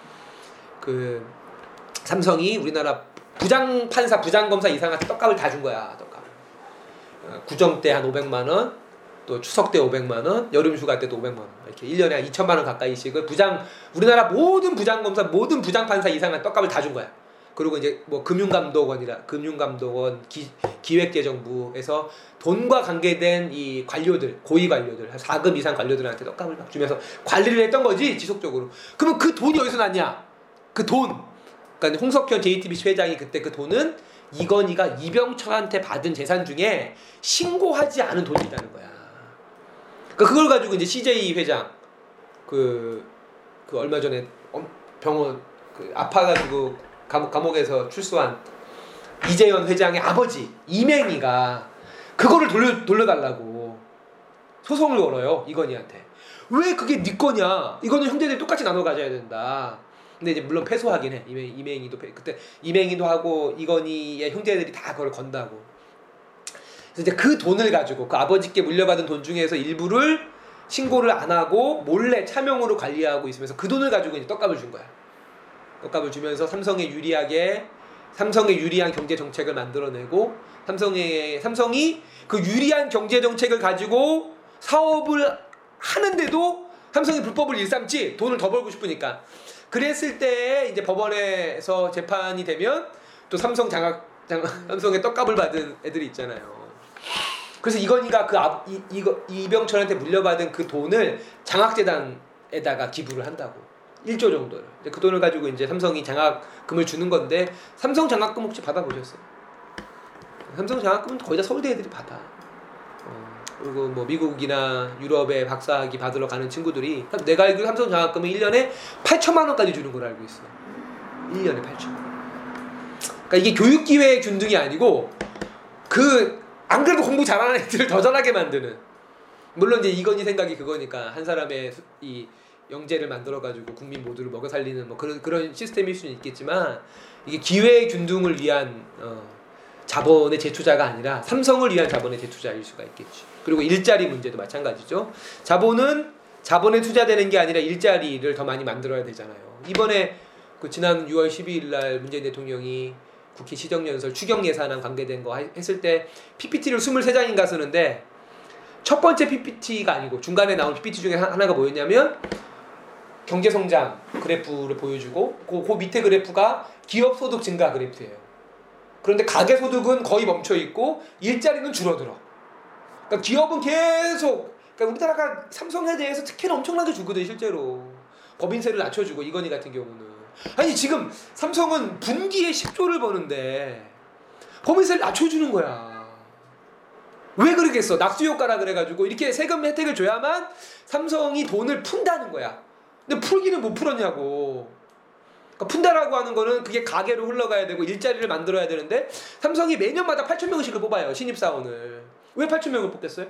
그 삼성이 우리나라 부장판사, 부장검사 이상한테 떡값을 다 준 거야. 떡값. 구정 때 한 500만 원, 또 추석 때 500만 원, 여름휴가 때도 500만 원, 이렇게 1년에 한 2,000만 원 가까이씩을 우리나라 모든 부장검사, 모든 부장판사 이상한 떡값을 다 준 거야. 그리고 이제 뭐 금융감독원, 기획재정부에서 돈과 관계된 이 관료들, 고위 관료들, 4급 이상 관료들한테 떡값을 막 주면서 관리를 했던 거지, 지속적으로. 그러면 그 돈이 어디서 났냐? 그 돈. 그러니까 홍석현 JTBC 회장이 그때 그 돈은 이건희가 이병철한테 받은 재산 중에 신고하지 않은 돈이 있다는 거야. 그러니까 그걸 가지고 이제 CJ 회장, 그 얼마 전에 병원, 아파가지고 감옥에서 출소한 이재현 회장의 아버지 이맹희가 그거를 돌려달라고 소송을 걸어요, 이건희한테. 왜 그게 네 거냐? 이거는 형제들이 똑같이 나눠 가져야 된다. 근데 이제 물론 패소하긴 해. 이맹희도 하고 이건희의 형제들이 다 그걸 건다고. 그래서 이제 그 돈을 가지고 그 아버지께 물려받은 돈 중에서 일부를 신고를 안 하고 몰래 차명으로 관리하고 있으면서 그 돈을 가지고 이제 떡값을 준 거야. 떡값을 주면서 삼성에 유리한 경제 정책을 만들어내고 삼성이 그 유리한 경제 정책을 가지고 사업을 하는데도 삼성이 불법을 일삼지, 돈을 더 벌고 싶으니까. 그랬을 때 이제 법원에서 재판이 되면 또 삼성의 떡값을 받은 애들이 있잖아요. 그래서 이건희가 이병철한테 물려받은 그 돈을 장학재단에다가 기부를 한다고. 1조 정도를. 그 돈을 가지고 이제 삼성이 장학금을 주는 건데, 삼성 장학금 혹시 받아보셨어요? 삼성 장학금은 거의 다 서울대 애들이 받아. 그리고 뭐 미국이나 유럽에 박사학위 받으러 가는 친구들이, 내가 알기로 삼성 장학금은 1년에 8천만 원까지 주는 걸 알고 있어. 1년에 8천만 원. 그러니까 이게 교육기회 균등이 아니고 안 그래도 공부 잘하는 애들을 더 잘하게 만드는. 물론 이제 이건희 생각이 그거니까, 한 사람의 이 영재를 만들어가지고 국민 모두를 먹여 살리는 뭐 그런 시스템일 수는 있겠지만, 이게 기회 균등을 위한 자본의 재투자가 아니라 삼성을 위한 자본의 재투자일 수가 있겠지. 그리고 일자리 문제도 마찬가지죠. 자본은 자본에 투자되는 게 아니라 일자리를 더 많이 만들어야 되잖아요. 이번에 지난 6월 12일 날 문재인 대통령이 국회 시정연설 추경예산안 관계된 거 했을 때 PPT를 23장인가 쓰는데, 첫 번째 PPT가 아니고 중간에 나온 PPT 중에 하나가 뭐였냐면 경제성장 그래프를 보여주고, 그 밑에 그래프가 기업소득 증가 그래프예요. 그런데 가계소득은 거의 멈춰있고 일자리는 줄어들어. 그러니까 기업은 계속, 그러니까 우리나라가 삼성에 대해서 특혜를 엄청나게 주거든. 실제로 법인세를 낮춰주고. 이건희 같은 경우는, 아니 지금 삼성은 분기에 10조를 버는데 법인세를 낮춰주는 거야. 왜 그러겠어? 낙수효과라 그래가지고 이렇게 세금 혜택을 줘야만 삼성이 돈을 푼다는 거야. 근데 풀기는 못 풀었냐고. 그러니까 푼다라고 하는 거는 그게 가게로 흘러가야 되고 일자리를 만들어야 되는데, 삼성이 매년마다 8,000명씩을 뽑아요, 신입사원을. 왜 8,000명을 뽑겠어요?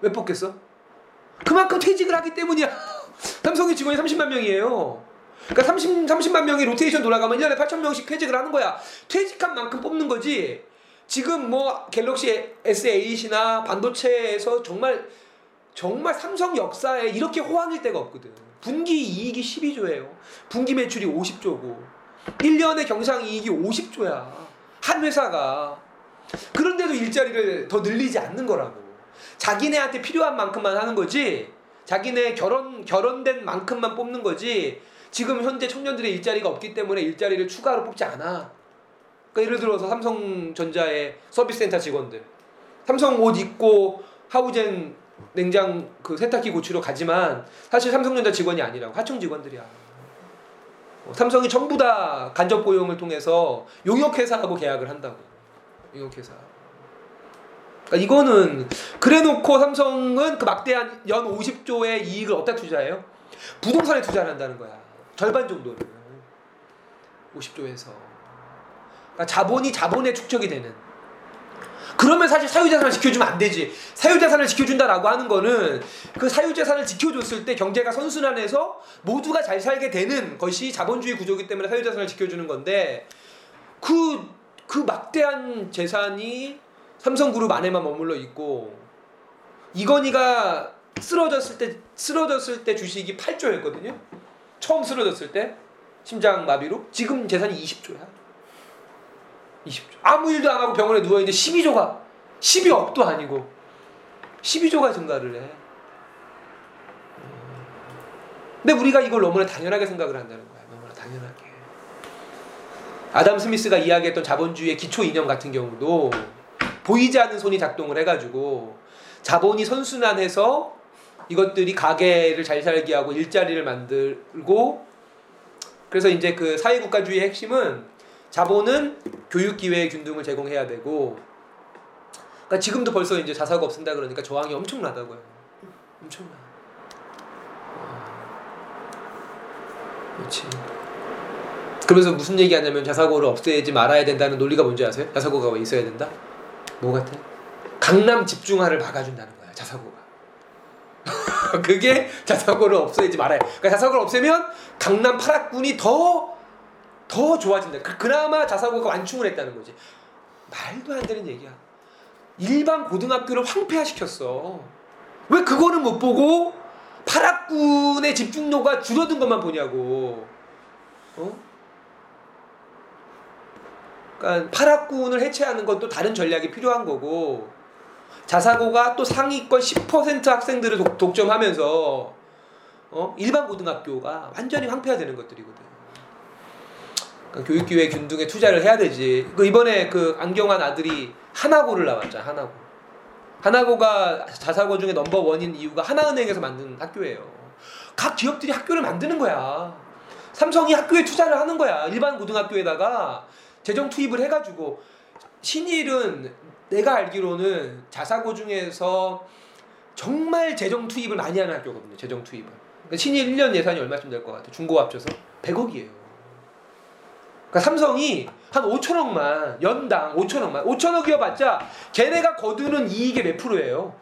왜 뽑겠어? 그만큼 퇴직을 하기 때문이야. 삼성의 직원이 30만 명이에요. 그러니까 30만 명이 로테이션 돌아가면 1년에 8,000명씩 퇴직을 하는 거야. 퇴직한 만큼 뽑는 거지. 지금 뭐 갤럭시 S8이나 반도체에서 정말 삼성 역사에 이렇게 호황일 때가 없거든. 분기 이익이 12조예요. 분기 매출이 50조고 1년에 경상 이익이 50조야. 한 회사가. 그런데도 일자리를 더 늘리지 않는 거라고. 자기네한테 필요한 만큼만 하는 거지. 자기네 결혼된 만큼만 뽑는 거지. 지금 현재 청년들의 일자리가 없기 때문에 일자리를 추가로 뽑지 않아. 그러니까 예를 들어서 삼성전자의 서비스센터 직원들, 삼성 옷 입고 하우젠 냉장 세탁기 고치러 가지만 사실 삼성전자 직원이 아니라고, 하청 직원들이야. 삼성이 전부 다 간접 고용을 통해서 용역회사하고 계약을 한다고. 용역회사. 그러니까 이거는 그래놓고 삼성은 그 막대한 연 50조의 이익을 어디다 투자해요? 부동산에 투자를 한다는 거야. 절반 정도는. 50조에서. 그러니까 자본이 자본에 축적이 되는. 그러면 사실 사유재산을 지켜주면 안 되지. 사유재산을 지켜준다라고 하는 거는 그 사유재산을 지켜줬을 때 경제가 선순환해서 모두가 잘 살게 되는 것이 자본주의 구조이기 때문에 사유재산을 지켜주는 건데, 그 막대한 재산이 삼성그룹 안에만 머물러 있고, 이건희가 쓰러졌을 때 주식이 8조였거든요. 처음 쓰러졌을 때 심장마비로 지금 재산이 20조야. 20조. 아무 일도 안 하고 병원에 누워있는데 12조가 12억도 아니고 12조가 증가를 해. 근데 우리가 이걸 너무나 당연하게 생각을 한다는 거야. 너무나 당연하게. 아담 스미스가 이야기했던 자본주의의 기초 이념 같은 경우도 보이지 않는 손이 작동을 해가지고 자본이 선순환해서 이것들이 가게를 잘 살게 하고 일자리를 만들고, 그래서 이제 그 사회국가주의의 핵심은 자본은 교육기회의 균등을 제공해야 되고, 그러니까 지금도 벌써 이제 자사고업 쓴다 그러니까 저항이 엄청나다고요. 엄청나. 그렇지. 그러면서 무슨 얘기하냐면 자사고를 없애지 말아야 된다는 논리가 뭔지 아세요? 자사고가 왜 있어야 된다? 뭐 같아? 강남 집중화를 막아준다는 거야, 자사고가. 그게 자사고를 없애지 말아야. 그러니까 자사고를 없애면 강남 8학군이 더 좋아진다. 그나마 자사고가 완충을 했다는 거지. 말도 안 되는 얘기야. 일반 고등학교를 황폐화시켰어. 왜 그거는 못 보고 8학군의 집중도가 줄어든 것만 보냐고. 어? 그러니까 8학군을 해체하는 것도 다른 전략이 필요한 거고, 자사고가 또 상위권 10% 학생들을 독점하면서 일반 고등학교가 완전히 황폐화되는 것들이거든. 그러니까 교육기회 균등에 투자를 해야 되지. 그 이번에 그 안경환 아들이 하나고를 나왔잖아. 하나고. 하나고가 자사고 중에 넘버원인 이유가 하나은행에서 만든 학교예요. 각 기업들이 학교를 만드는 거야. 삼성이 학교에 투자를 하는 거야. 일반 고등학교에다가 재정 투입을 해가지고. 신일은 내가 알기로는 자사고 중에서 정말 재정 투입을 많이 하는 학교거든요. 재정 투입을. 그러니까 신일 1년 예산이 얼마쯤 될 것 같아? 중고 합쳐서 100억이에요. 그러니까 삼성이 한 5천억만, 연당 5천억이어봤자 걔네가 거두는 이익의 몇 프로예요?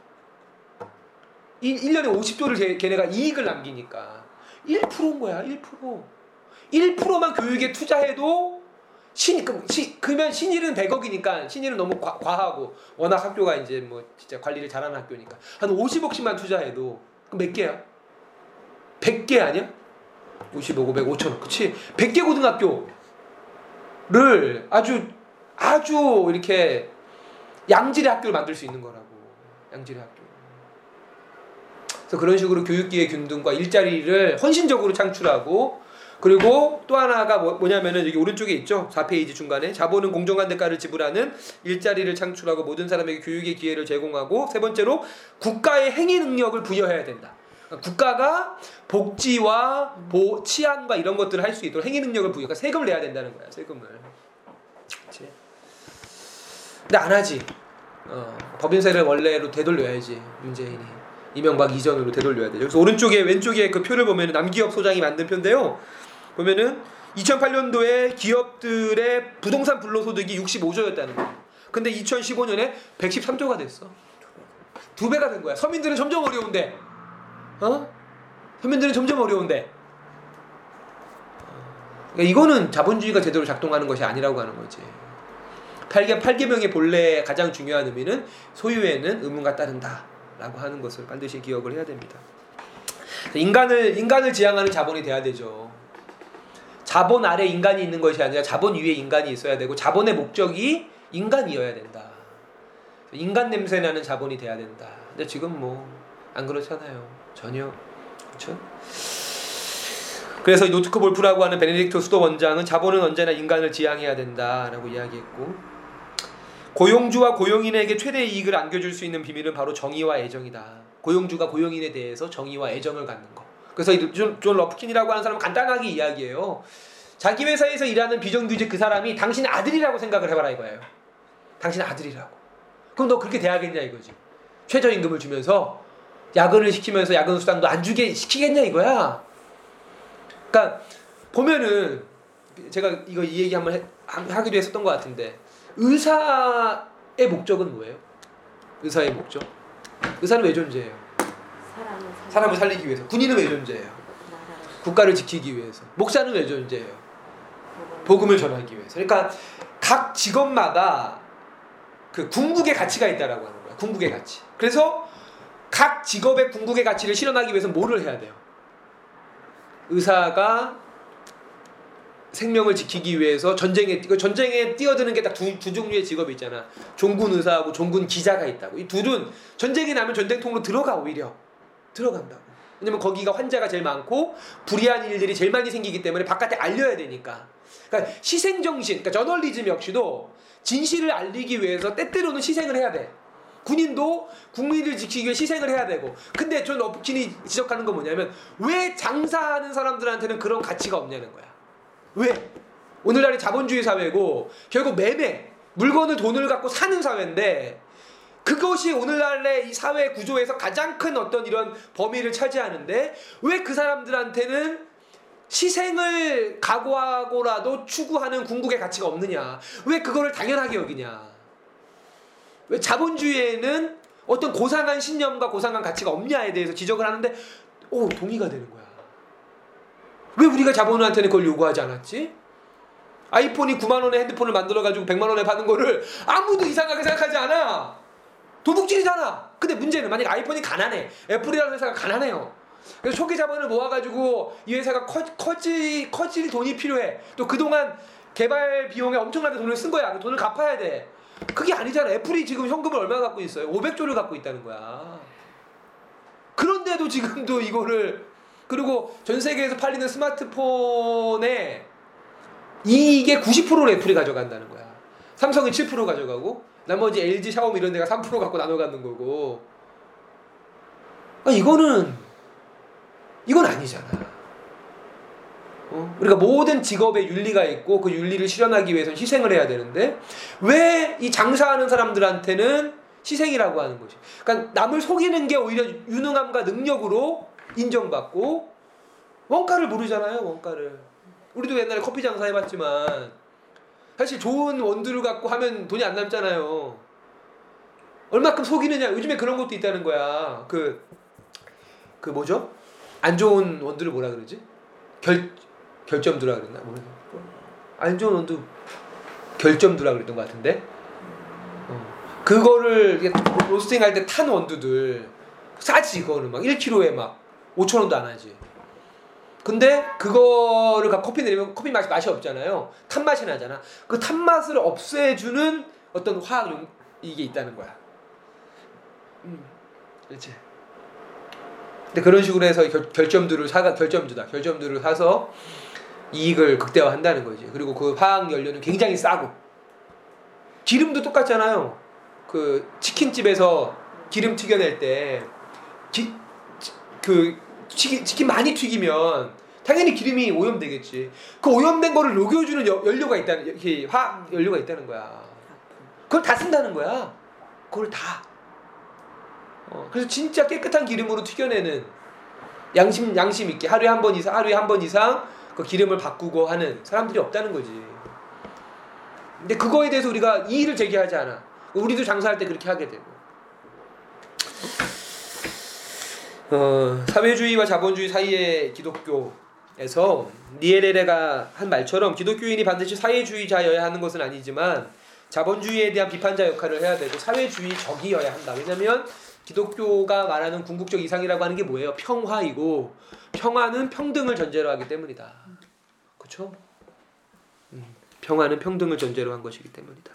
1년에 50조를 걔네가 이익을 남기니까 1%인 거야. 1%. 1%만 교육에 투자해도 그러면 신일은 100억이니까 신일은 너무 과하고, 워낙 학교가 이제 뭐 진짜 관리를 잘하는 학교니까 한 50억씩만 투자해도 몇 개야? 100개 아니야? 55, 500, 5천억. 그치? 100개 고등학교를 아주 이렇게 양질의 학교를 만들 수 있는 거라고. 양질의 학교. 그래서 그런 식으로 교육기회 균등과 일자리를 헌신적으로 창출하고, 그리고 또 하나가 뭐냐면은 여기 오른쪽에 있죠. 4페이지 중간에. 자본은 공정한 대가를 지불하는 일자리를 창출하고 모든 사람에게 교육의 기회를 제공하고, 세 번째로 국가의 행위 능력을 부여해야 된다. 그러니까 국가가 복지와 치안과 이런 것들을 할 수 있도록 행위 능력을 부여. 그러니까 세금을 내야 된다는 거야. 세금을. 그치? 근데 안 하지. 법인세를 원래로 되돌려야지. 문재인이. 이명박 이전으로 되돌려야 돼. 여기서 오른쪽에 왼쪽에 그 표를 보면 남기업 소장이 만든 표인데요. 보면은 2008년도에 기업들의 부동산 불로소득이 65조였다는 거예요. 근데 2015년에 113조가 됐어. 2배가 된 거야. 서민들은 점점 어려운데. 서민들은 점점 어려운데. 그러니까 이거는 자본주의가 제대로 작동하는 것이 아니라고 하는 거지. 8개명의 본래 가장 중요한 의미는 소유에는 의무가 따른다 라고 하는 것을 반드시 기억을 해야 됩니다. 인간을 지향하는 자본이 돼야 되죠. 자본 아래 인간이 있는 것이 아니라 자본 위에 인간이 있어야 되고, 자본의 목적이 인간이어야 된다. 인간 냄새 나는 자본이 돼야 된다. 근데 지금 뭐 안 그렇잖아요. 전혀. 그렇죠? 그래서 이 노트크 볼프라고 하는 베네딕토 수도 원장은 자본은 언제나 인간을 지향해야 된다라고 이야기했고, 고용주와 고용인에게 최대 이익을 안겨줄 수 있는 비밀은 바로 정의와 애정이다. 고용주가 고용인에 대해서 정의와 애정을 갖는 거. 그래서 존 러프킨이라고 하는 사람은 간단하게 이야기해요. 자기 회사에서 일하는 비정규직 그 사람이 당신 아들이라고 생각을 해봐라 이거예요. 당신 아들이라고. 그럼 너 그렇게 대하겠냐 이거지. 최저임금을 주면서 야근을 시키면서 야근 수당도 안 주게 시키겠냐 이거야. 그러니까 보면은 제가 이 얘기 한번 하기도 했었던 것 같은데, 의사의 목적은 뭐예요? 의사의 목적. 의사는 왜 존재해요? 사람을 살리기 위해서. 군인은 왜 존재해요? 국가를 지키기 위해서. 목사는 왜 존재해요? 복음을 전하기 위해서. 그러니까 각 직업마다 그 궁극의 가치가 있다라고 하는 거예요. 궁극의 가치. 그래서 각 직업의 궁극의 가치를 실현하기 위해서 뭐를 해야 돼요? 의사가 생명을 지키기 위해서 전쟁에 뛰어드는 게 딱 두 종류의 직업이 있잖아. 종군 의사하고 종군 기자가 있다고. 이 둘은 전쟁이 나면 전쟁통으로 들어간다고. 왜냐면 거기가 환자가 제일 많고 불이한 일들이 제일 많이 생기기 때문에 바깥에 알려야 되니까. 그러니까 희생정신, 그러니까 저널리즘 역시도 진실을 알리기 위해서 때때로는 희생을 해야 돼. 군인도 국민을 지키기 위해 희생을 해야 되고. 근데 존 어프킨이 지적하는 건 뭐냐면 왜 장사하는 사람들한테는 그런 가치가 없냐는 거야. 왜? 오늘날이 자본주의 사회고 결국 매매, 물건을 돈을 갖고 사는 사회인데 그것이 오늘날의 이 사회 구조에서 가장 큰 어떤 이런 범위를 차지하는데 왜 그 사람들한테는 희생을 각오하고라도 추구하는 궁극의 가치가 없느냐. 왜 그거를 당연하게 여기냐. 왜 자본주의에는 어떤 고상한 신념과 고상한 가치가 없냐에 대해서 지적을 하는데 오, 동의가 되는 거야. 왜 우리가 자본한테는 그걸 요구하지 않았지? 아이폰이 9만원에 핸드폰을 만들어가지고 100만원에 파는 거를 아무도 이상하게 생각하지 않아. 도둑질이잖아. 근데 문제는 만약에 아이폰이 가난해. 애플이라는 회사가 가난해요. 그래서 초기 자본을 모아가지고 이 회사가 커질 돈이 필요해. 또 그동안 개발 비용에 엄청나게 돈을 쓴 거야. 돈을 갚아야 돼. 그게 아니잖아. 애플이 지금 현금을 얼마 갖고 있어요? 500조를 갖고 있다는 거야. 그런데도 지금도 이거를, 그리고 전 세계에서 팔리는 스마트폰에 이익의 90%를 애플이 가져간다는 거야. 삼성이 7% 가져가고 나머지 LG, 샤오미 이런 데가 3% 갖고 나눠 갖는 거고. 아, 이건 아니잖아. 우리가 모든 직업에 윤리가 있고 그 윤리를 실현하기 위해서는 희생을 해야 되는데 왜 이 장사하는 사람들한테는 희생이라고 하는 거지. 그러니까 남을 속이는 게 오히려 유능함과 능력으로 인정받고 원가를 모르잖아요. 원가를. 우리도 옛날에 커피 장사 해봤지만 사실 좋은 원두를 갖고 하면 돈이 안 남잖아요. 얼마큼 속이느냐. 요즘에 그런 것도 있다는 거야. 그 뭐죠? 안 좋은 원두를 뭐라 그러지? 결점두라 그랬나? 모르겠어. 안 좋은 원두 결점두라 그랬던 것 같은데. 그거를 로스팅할 때 탄 원두들 싸지. 그거는 막 1kg에 막 5,000원도 안 하지. 근데 그거를 커피 내리면 커피 맛이 없잖아요. 탄맛이 나잖아. 그 탄맛을 없애주는 어떤 화학 이게 있다는 거야. 그렇지. 근데 그런 식으로 해서 결점두를 사서 이익을 극대화한다는 거지. 그리고 그 화학 연료는 굉장히 싸고 기름도 똑같잖아요. 그 치킨집에서 기름 튀겨낼 때 치킨 많이 튀기면 당연히 기름이 오염되겠지. 그 오염된 거를 녹여주는 연료가 있다는, 화학 연료가 있다는 거야. 그걸 다 쓴다는 거야. 그걸 다. 그래서 진짜 깨끗한 기름으로 튀겨내는 양심 있게 하루에 한 번 이상 그 기름을 바꾸고 하는 사람들이 없다는 거지. 근데 그거에 대해서 우리가 이의를 제기하지 않아. 우리도 장사할 때 그렇게 하게 되고. 사회주의와 자본주의 사이의 기독교에서 니에레레가 한 말처럼 기독교인이 반드시 사회주의자여야 하는 것은 아니지만 자본주의에 대한 비판자 역할을 해야 되고 사회주의적이어야 한다. 왜냐면 기독교가 말하는 궁극적 이상이라고 하는 게 뭐예요? 평화이고 평화는 평등을 전제로 하기 때문이다. 그렇죠? 평화는 평등을 전제로 한 것이기 때문이다.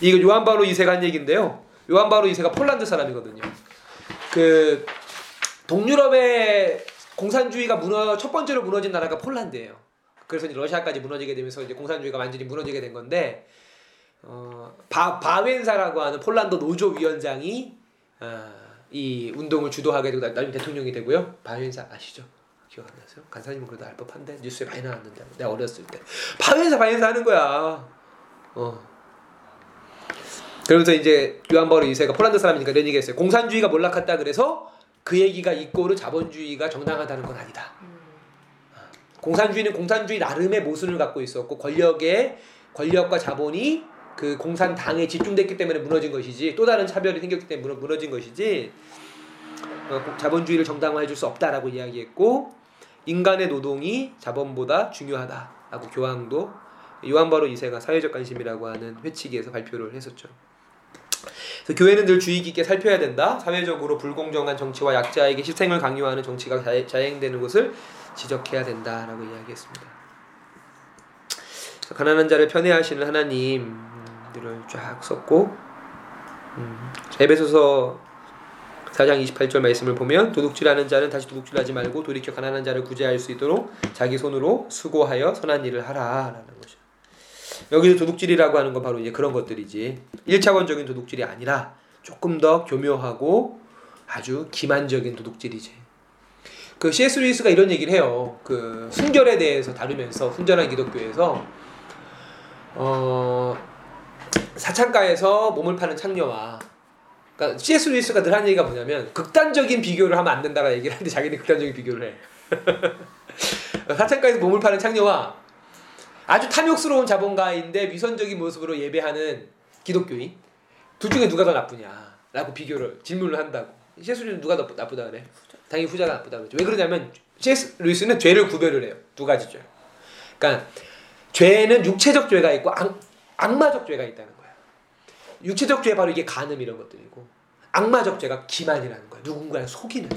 이거 요한 바로 2세가 한 얘기인데요. 요한 바로 2세가 폴란드 사람이거든요. 그 동유럽의 공산주의가 첫 번째로 무너진 나라가 폴란드예요. 그래서 이제 러시아까지 무너지게 되면서 이제 공산주의가 완전히 무너지게 된 건데 바웬사라고 하는 폴란드 노조 위원장이 이 운동을 주도하게 되고 나중에 대통령이 되고요. 바웬사 아시죠? 기억 안 나세요? 간사님은 그래도 알 법한데 뉴스에 많이 나왔는데 내가 어렸을 때 바웬사 하는 거야. 그러면서 이제 요한 바울 2세가 폴란드 사람이니까 이런 얘기했어요. 공산주의가 몰락했다 그래서 그 얘기가 이꼬르 자본주의가 정당하다는 건 아니다. 공산주의는 공산주의 나름의 모순을 갖고 있었고 권력과 자본이 그 공산당에 집중됐기 때문에 무너진 것이지 또 다른 차별이 생겼기 때문에 무너진 것이지 자본주의를 정당화해줄 수 없다라고 이야기했고 인간의 노동이 자본보다 중요하다라고 교황도 요한 바로 2세가 사회적 관심이라고 하는 회칙에서 발표를 했었죠. 그래서 교회는 늘 주의 깊게 살펴야 된다. 사회적으로 불공정한 정치와 약자에게 희생을 강요하는 정치가 자행되는 것을 지적해야 된다라고 이야기했습니다. 가난한 자를 편애하시는 하나님들을 쫙 썼고, 에베소서 4장 28절 말씀을 보면 도둑질하는 자는 다시 도둑질하지 말고 돌이켜 가난한 자를 구제할 수 있도록 자기 손으로 수고하여 선한 일을 하라라는 것이죠. 여기서 도둑질이라고 하는 건 바로 이제 그런 것들이지, 1차원적인 도둑질이 아니라 조금 더 교묘하고 아주 기만적인 도둑질이지. 그 C.S. 루이스가 이런 얘기를 해요. 그 순결에 대해서 다루면서 순전한 기독교에서 사창가에서 몸을 파는 창녀와, 그러니까 C.S. 루이스가 늘 하는 얘기가 뭐냐면 극단적인 비교를 하면 안 된다라는 얘기를 하는데 자기는 극단적인 비교를 해. 사창가에서 몸을 파는 창녀와 아주 탐욕스러운 자본가인데 위선적인 모습으로 예배하는 기독교인, 둘 중에 누가 더 나쁘냐라고 비교를 질문을 한다고. C.S. 루이스는 누가 더 나쁘다 그래? 당연히 후자가 나쁘다 그러죠. 왜 그러냐면 C.S. 루이스는 죄를 구별을 해요. 두 가지 죄. 그러니까 죄는 육체적 죄가 있고 악마적 죄가 있다는 거야. 육체적 죄 바로 이게 간음 이런 것들이고, 악마적 죄가 기만이라는 거야. 누군가를 속이는.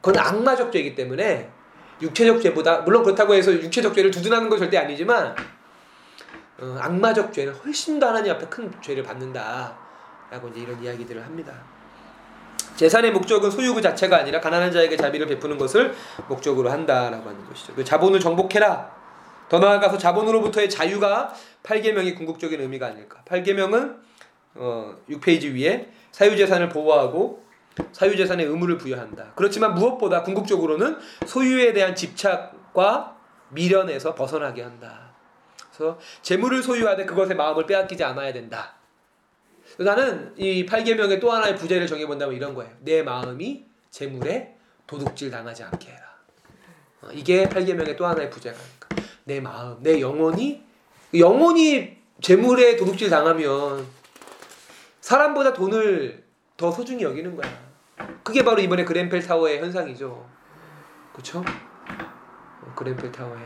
그건 악마적 죄이기 때문에 육체적 죄보다, 물론 그렇다고 해서 육체적 죄를 두둔하는 건 절대 아니지만 악마적 죄는 훨씬 더 하나님 앞에 큰 죄를 받는다라고 이제 이런 이야기들을 합니다. 재산의 목적은 소유 그 자체가 아니라 가난한 자에게 자비를 베푸는 것을 목적으로 한다라고 하는 것이죠. 그 자본을 정복해라. 더 나아가서 자본으로부터의 자유가 8계명의 궁극적인 의미가 아닐까. 8계명은 6페이지 위에 사유재산을 보호하고 사유재산의 의무를 부여한다. 그렇지만 무엇보다 궁극적으로는 소유에 대한 집착과 미련에서 벗어나게 한다. 그래서 재물을 소유하되 그것에 마음을 빼앗기지 않아야 된다. 나는 이 8계명의 또 하나의 부재를 정해본다면 이런 거예요. 내 마음이 재물에 도둑질 당하지 않게 해라. 이게 8계명의 또 하나의 부재가 아닐까. 내 마음, 내 영혼이 재물에 도둑질 당하면 사람보다 돈을 더 소중히 여기는 거야. 그게 바로 이번에 그랜펠 타워의 현상이죠. 그렇죠? 그랜펠 타워에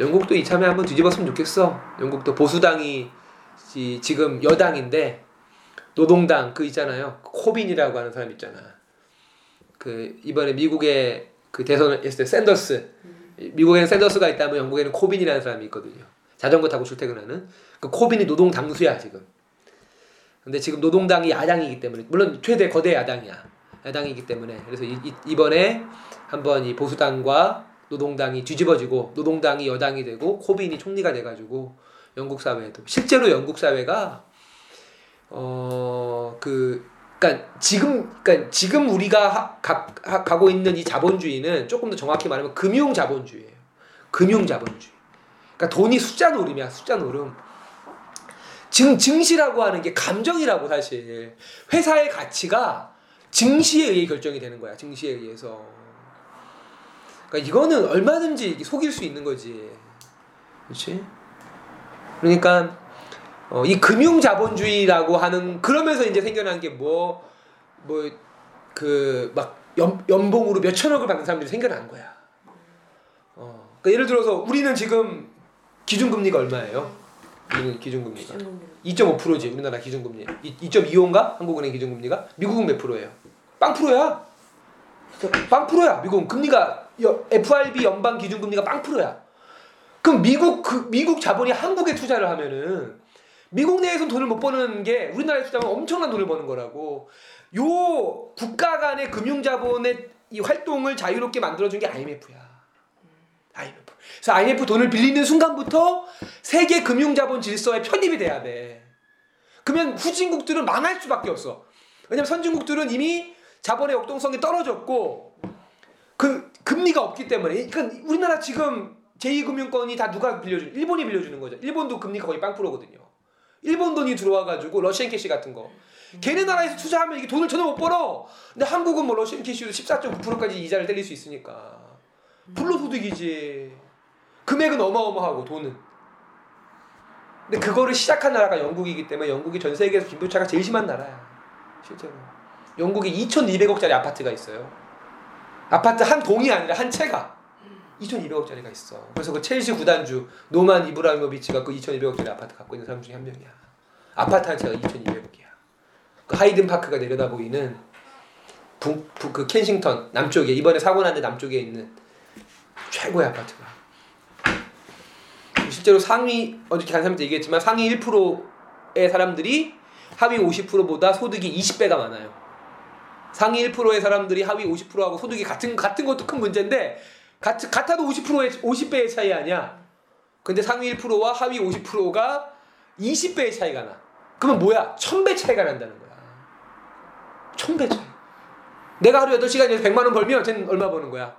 영국도 이참에 한번 뒤집었으면 좋겠어. 영국도 보수당이 지금 여당인데 노동당 그 있잖아요. 코빈이라고 하는 사람 있잖아. 그 이번에 미국의 그 대선을 했을 때 샌더스, 미국에는 샌더스가 있다면 영국에는 코빈이라는 사람이 있거든요. 자전거 타고 출퇴근하는 그 코빈이 노동 당수야 지금. 근데 지금 노동당이 야당이기 때문에, 물론 최대 거대 야당이야. 야당이기 때문에 그래서 이번에 한번 이 보수당과 노동당이 뒤집어지고 노동당이 여당이 되고 코빈이 총리가 돼가지고 영국 사회에도 실제로 영국 사회가 그러니까 지금 우리가 가고 있는 이 자본주의는 조금 더 정확히 말하면 금융 자본주의예요. 금융 자본주의. 그러니까 돈이 숫자 노름이야. 숫자 노름. 증시라고 하는 게 감정이라고, 사실 회사의 가치가 증시에 의해 결정이 되는 거야. 증시에 의해서. 그러니까 이거는 얼마든지 속일 수 있는 거지. 그렇지? 그러니까 이 금융 자본주의라고 하는, 그러면서 이제 생겨난 게 연봉으로 몇 천억을 받는 사람들이 생겨난 거야. 그러니까 예를 들어서 우리는 지금 기준금리가 얼마예요? 우리는 기준금리가 2.5%지. 우리나라 기준금리 2.25인가? 한국은행 기준금리가. 미국은 몇 프로예요? 0%야. 0%야. 미국은 금리가 FRB 연방 기준금리가 0%야. 그럼 미국 자본이 한국에 투자를 하면은 미국 내에서는 돈을 못 버는 게 우리나라에 투자하면 엄청난 돈을 버는 거라고. 요 국가 간의 금융 자본의 이 활동을 자유롭게 만들어준 게 IMF야. IMF. 그래서 IMF 돈을 빌리는 순간부터 세계 금융 자본 질서에 편입이 돼야 돼. 그러면 후진국들은 망할 수밖에 없어. 왜냐면 선진국들은 이미 자본의 역동성이 떨어졌고 그 금리가 없기 때문에. 그러니까 우리나라 지금 제2금융권이 다 누가 빌려주는? 일본이 빌려주는 거죠. 일본도 금리가 거의 0%거든요. 일본 돈이 들어와가지고 러시안 캐시 같은 거. 걔네 나라에서 투자하면 이게 돈을 전혀 못 벌어. 근데 한국은 뭐 러시안 캐시로 14.9%까지 이자를 때릴 수 있으니까. 불로소득이지. 금액은 어마어마하고 돈은. 근데 그거를 시작한 나라가 영국이기 때문에 영국이 전 세계에서 빈부차가 제일 심한 나라야. 실제로. 영국에 2,200억짜리 아파트가 있어요. 아파트 한 동이 아니라 한 채가. 2,200억짜리가 있어. 그래서 그 첼시 구단주 노만 이브라이모비치가 그 2,200억짜리 아파트 갖고 있는 사람 중에 한 명이야. 아파트 한 채가 2,200억이야. 그 하이든 파크가 내려다보이는 그 켄싱턴 남쪽에, 이번에 사고 난 데 남쪽에 있는 최고의 아파트가. 실제로 상위 어제 간사람한테 얘기했지만 상위 1%의 사람들이 하위 50%보다 소득이 20배가 많아요. 상위 1%의 사람들이 하위 50%하고 소득이 같은 것도 큰 문제인데 같아도 50배의 차이 아니야. 근데 상위 1%와 하위 50%가 20배의 차이가 나. 그러면 뭐야? 1000배 차이가 난다는 거야. 1000배 차이. 내가 하루 8시간에서 100만 원 벌면 쟤는 얼마 버는 거야?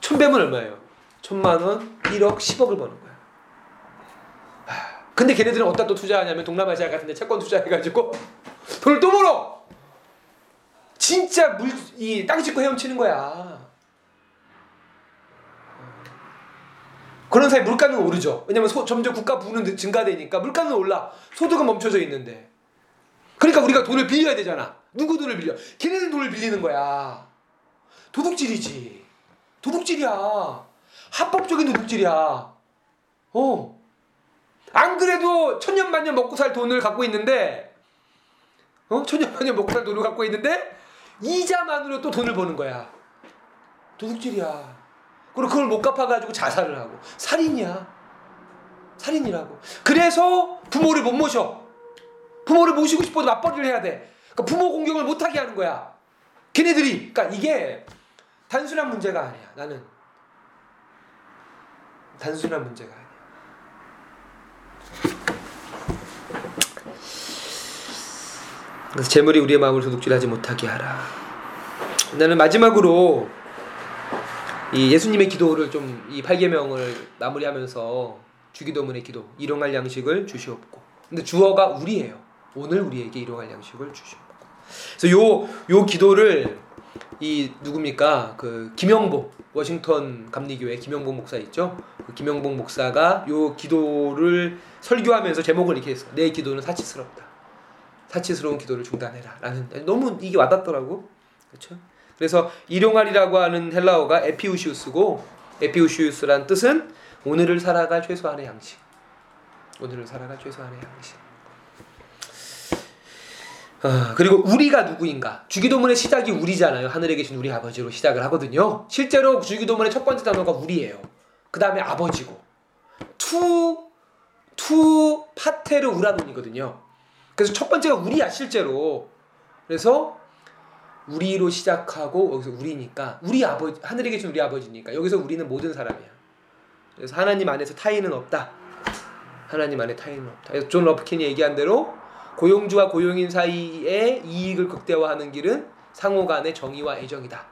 1000배면 얼마예요? 1000만 원, 1억, 10억을 버는 거야. 근데 걔네들은 어디다 또 투자하냐면 동남아시아 같은 데 채권 투자해가지고 돈을 또 벌어! 진짜 땅 짓고 헤엄치는 거야. 그런 사이 물가는 오르죠. 왜냐면 점점 국가 부는 증가되니까 물가는 올라. 소득은 멈춰져 있는데. 그러니까 우리가 돈을 빌려야 되잖아. 누구 돈을 빌려? 걔네들 돈을 빌리는 거야. 도둑질이지. 도둑질이야. 합법적인 도둑질이야. 안 그래도 천년만년 먹고 살 돈을 갖고 있는데 천년만년 먹고 살 돈을 갖고 있는데 이자만으로 또 돈을 버는 거야. 도둑질이야. 그리고 그걸 못 갚아가지고 자살을 하고 살인이야. 살인이라고. 그래서 부모를 못 모셔. 부모를 모시고 싶어도 맞벌이를 해야 돼. 그러니까 부모 공격을 못하게 하는 거야. 걔네들이. 그러니까 이게 단순한 문제가 아니야. 나는 단순한 문제가 아니야. 그래서 재물이 우리의 마음을 도둑질하지 못하게 하라. 나는 마지막으로 이 예수님의 기도를 좀 이 8계명을 마무리하면서 주기도문의 기도, 일용할 양식을 주시옵고. 근데 주어가 우리예요. 오늘 우리에게 일용할 양식을 주시옵고. 그래서 요 기도를 이 누굽니까? 그 김영복, 워싱턴 감리교회 김영복 목사 있죠? 그 김영복 목사가 요 기도를 설교하면서 제목을 이렇게 했어요. 내 기도는 사치스럽다. 사치스러운 기도를 중단해라. 라는. 너무 이게 와닿더라고. 그렇죠? 그래서 일용할이라고 하는 헬라어가 에피우시우스고, 에피우시우스란 뜻은 오늘을 살아갈 최소한의 양식. 오늘을 살아갈 최소한의 양식. 그리고 우리가 누구인가? 주기도문의 시작이 우리잖아요. 하늘에 계신 우리 아버지로 시작을 하거든요. 실제로 주기도문의 첫 번째 단어가 우리예요. 그 다음에 아버지고 투 파테르 우라돈이거든요. 그래서 첫 번째가 우리야 실제로. 그래서 우리로 시작하고 여기서 우리니까 우리 아버지, 하늘에 계신 우리 아버지니까 여기서 우리는 모든 사람이야. 그래서 하나님 안에서 타인은 없다. 하나님 안에 타인은 없다. 그래서 존 러프킨이 얘기한 대로 고용주와 고용인 사이의 이익을 극대화하는 길은 상호 간의 정의와 애정이다.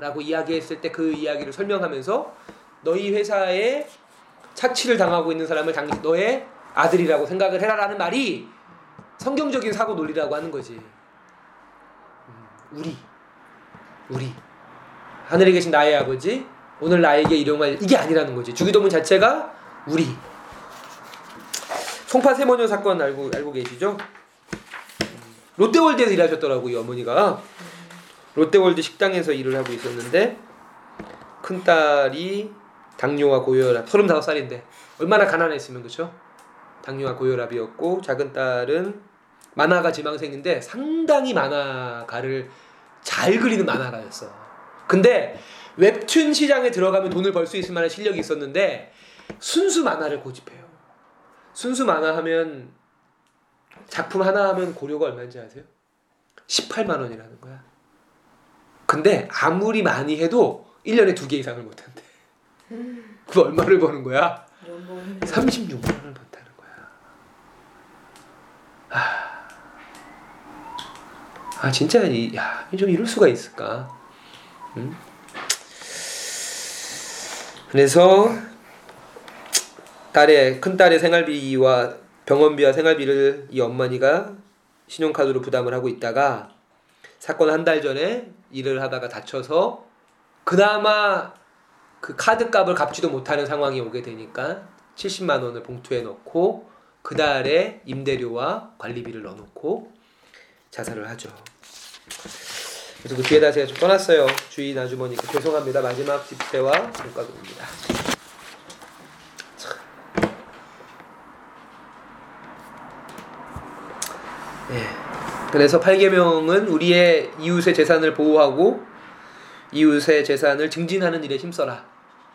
라고 이야기했을 때 그 이야기를 설명하면서 너희 회사에 착취를 당하고 있는 사람을 당신 너의 아들이라고 생각을 해라라는 말이 성경적인 사고 논리라고 하는 거지. 우리 하늘에 계신 나의 아버지 오늘 나에게 일용할 이게 아니라는 거지. 주기도문 자체가 우리. 송파 세모녀 사건 알고 계시죠? 롯데월드에서 일하셨더라고요. 어머니가 롯데월드 식당에서 일을 하고 있었는데 큰딸이 당뇨와 고혈압 35살인데 얼마나 가난했으면 그렇죠? 당뇨와 고혈압이었고 작은딸은 만화가 지망생인데 상당히 만화가를 잘 그리는 만화가였어. 근데 웹툰 시장에 들어가면 돈을 벌 수 있을 만한 실력이 있었는데 순수 만화를 고집해요. 순수 만화 하면 작품 하나 하면 고려가 얼마인지 아세요? 18만 원이라는 거야. 근데 아무리 많이 해도 1년에 2개 이상을 못한대. 그 얼마를 버는 거야? 36만 원을 번다는 거야. 진짜 좀 이럴 수가 있을까? 그래서 큰딸의 생활비와 병원비와 생활비를 이 엄마니가 신용카드로 부담을 하고 있다가 사건 한 달 전에 일을 하다가 다쳐서 그나마 그 카드값을 갚지도 못하는 상황이 오게 되니까 70만 원을 봉투에 넣고 그 달에 임대료와 관리비를 넣어놓고 자살을 하죠. 그래서 그 뒤에다 제가 좀 떠났어요. 주인 아주머니 죄송합니다. 마지막 집세와 물가도입니다. 그래서 8계명은 우리의 이웃의 재산을 보호하고 이웃의 재산을 증진하는 일에 힘써라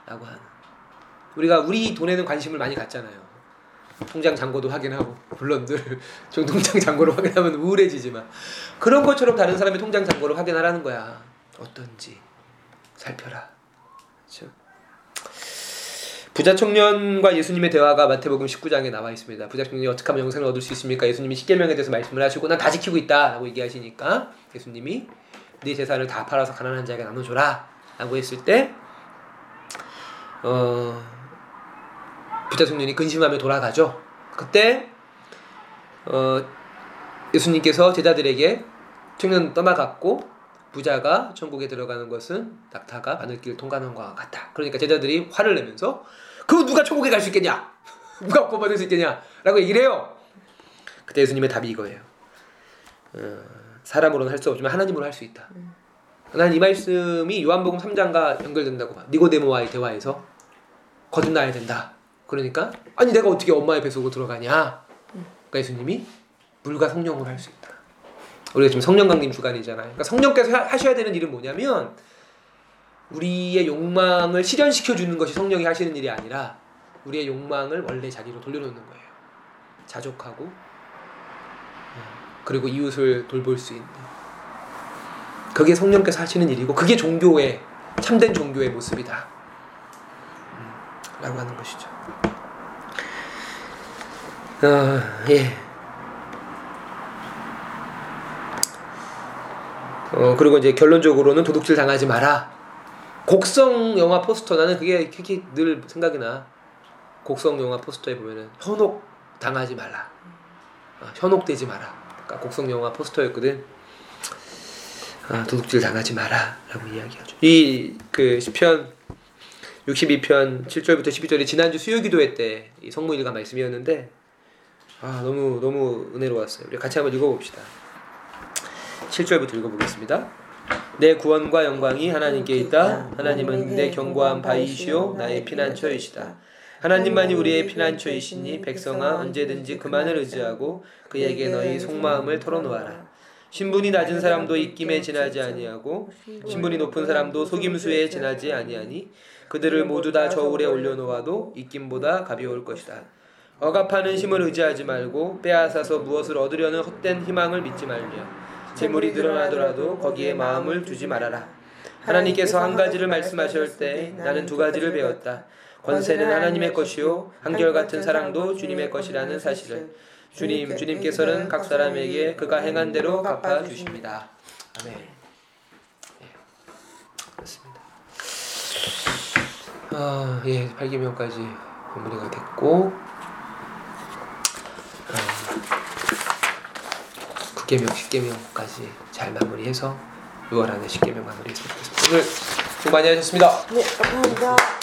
라고 하는 우리가 우리 돈에는 관심을 많이 갖잖아요. 통장 잔고도 확인하고, 물론들 종통장 잔고를 확인하면 우울해지지만, 그런 것처럼 다른 사람의 통장 잔고를 확인하라는 거야. 어떤지 살펴라. 그렇죠? 부자 청년과 예수님의 대화가 마태복음 19장에 나와 있습니다. 부자 청년이 어떻게 하면 영생을 얻을 수 있습니까? 예수님이 십계명에 대해서 말씀을 하시고, 난 다 지키고 있다 라고 얘기하시니까 예수님이 네 재산을 다 팔아서 가난한 자에게 나눠줘라 라고 했을 때 부자 청년이 근심하며 돌아가죠. 그때 예수님께서 제자들에게 청년은 떠나갔고 부자가 천국에 들어가는 것은 낙타가 바늘길을 통과하는 것과 같다. 그러니까 제자들이 화를 내면서 그 누가 천국에 갈 수 있겠냐? 누가 구원받을 수 있겠냐? 라고 얘기를 해요. 그때 예수님의 답이 이거예요. 사람으로는 할 수 없지만 하나님으로 할 수 있다. 난 이 말씀이 요한복음 3장과 연결된다고 봐. 니고데모와의 대화에서 거듭나야 된다. 그러니까 아니 내가 어떻게 엄마의 뱃속으로 들어가냐? 그러니까 예수님이 물과 성령으로 할 수 있다. 우리가 지금 성령 강림 주간이잖아요. 그러니까 성령께서 하셔야 되는 일은 뭐냐면 우리의 욕망을 실현시켜 주는 것이 성령이 하시는 일이 아니라 우리의 욕망을 원래 자리로 돌려놓는 거예요. 자족하고 그리고 이웃을 돌볼 수 있는, 그게 성령께서 하시는 일이고 그게 종교의 참된 종교의 모습이다 라고 하는 것이죠. 예. 그리고 이제 결론적으로는 도둑질 당하지 마라. 곡성 영화 포스터, 나는 그게 그렇게 늘 생각이 나. 곡성 영화 포스터에 보면은 현혹 당하지 말라. 현혹되지 마라. 그러니까 곡성 영화 포스터였거든. 도둑질 당하지 마라라고 이야기하죠. 이 그 시편 62편 7절부터 12절이 지난주 수요기도회 때 이 성모일관 말씀이었는데 너무 은혜로웠어요. 우리 같이 한번 읽어봅시다. 7절부터 읽어보겠습니다. 내 구원과 영광이 하나님께 있다. 하나님은 내 견고한 바위시오 나의 피난처이시다. 하나님만이 우리의 피난처이시니 백성아 언제든지 그만을 의지하고 그에게 너희 속마음을 털어놓아라. 신분이 낮은 사람도 입김에 지나지 아니하고 신분이 높은 사람도 속임수에 지나지 아니하니 그들을 모두 다 저울에 올려놓아도 입김보다 가벼울 것이다. 억압하는 힘을 의지하지 말고 빼앗아서 무엇을 얻으려는 헛된 희망을 믿지 말며 재물이 드러나더라도 거기에 마음을 두지 말아라. 하나님께서 한 가지를 말씀하실 때 나는 두 가지를 배웠다. 권세는 하나님의 것이요 한결같은 사랑도 주님의 것이라는 사실을. 주님께서는 각 사람에게 그가 행한 대로 갚아주십니다. 아멘. 예. 그렇습니다. 예, 8계명까지 마무리가 됐고 9계명, 10계명까지 잘 마무리해서 6월 안에 10계명 마무리했습니다. 오늘 수고 많이 하셨습니다. 네, 감사합니다.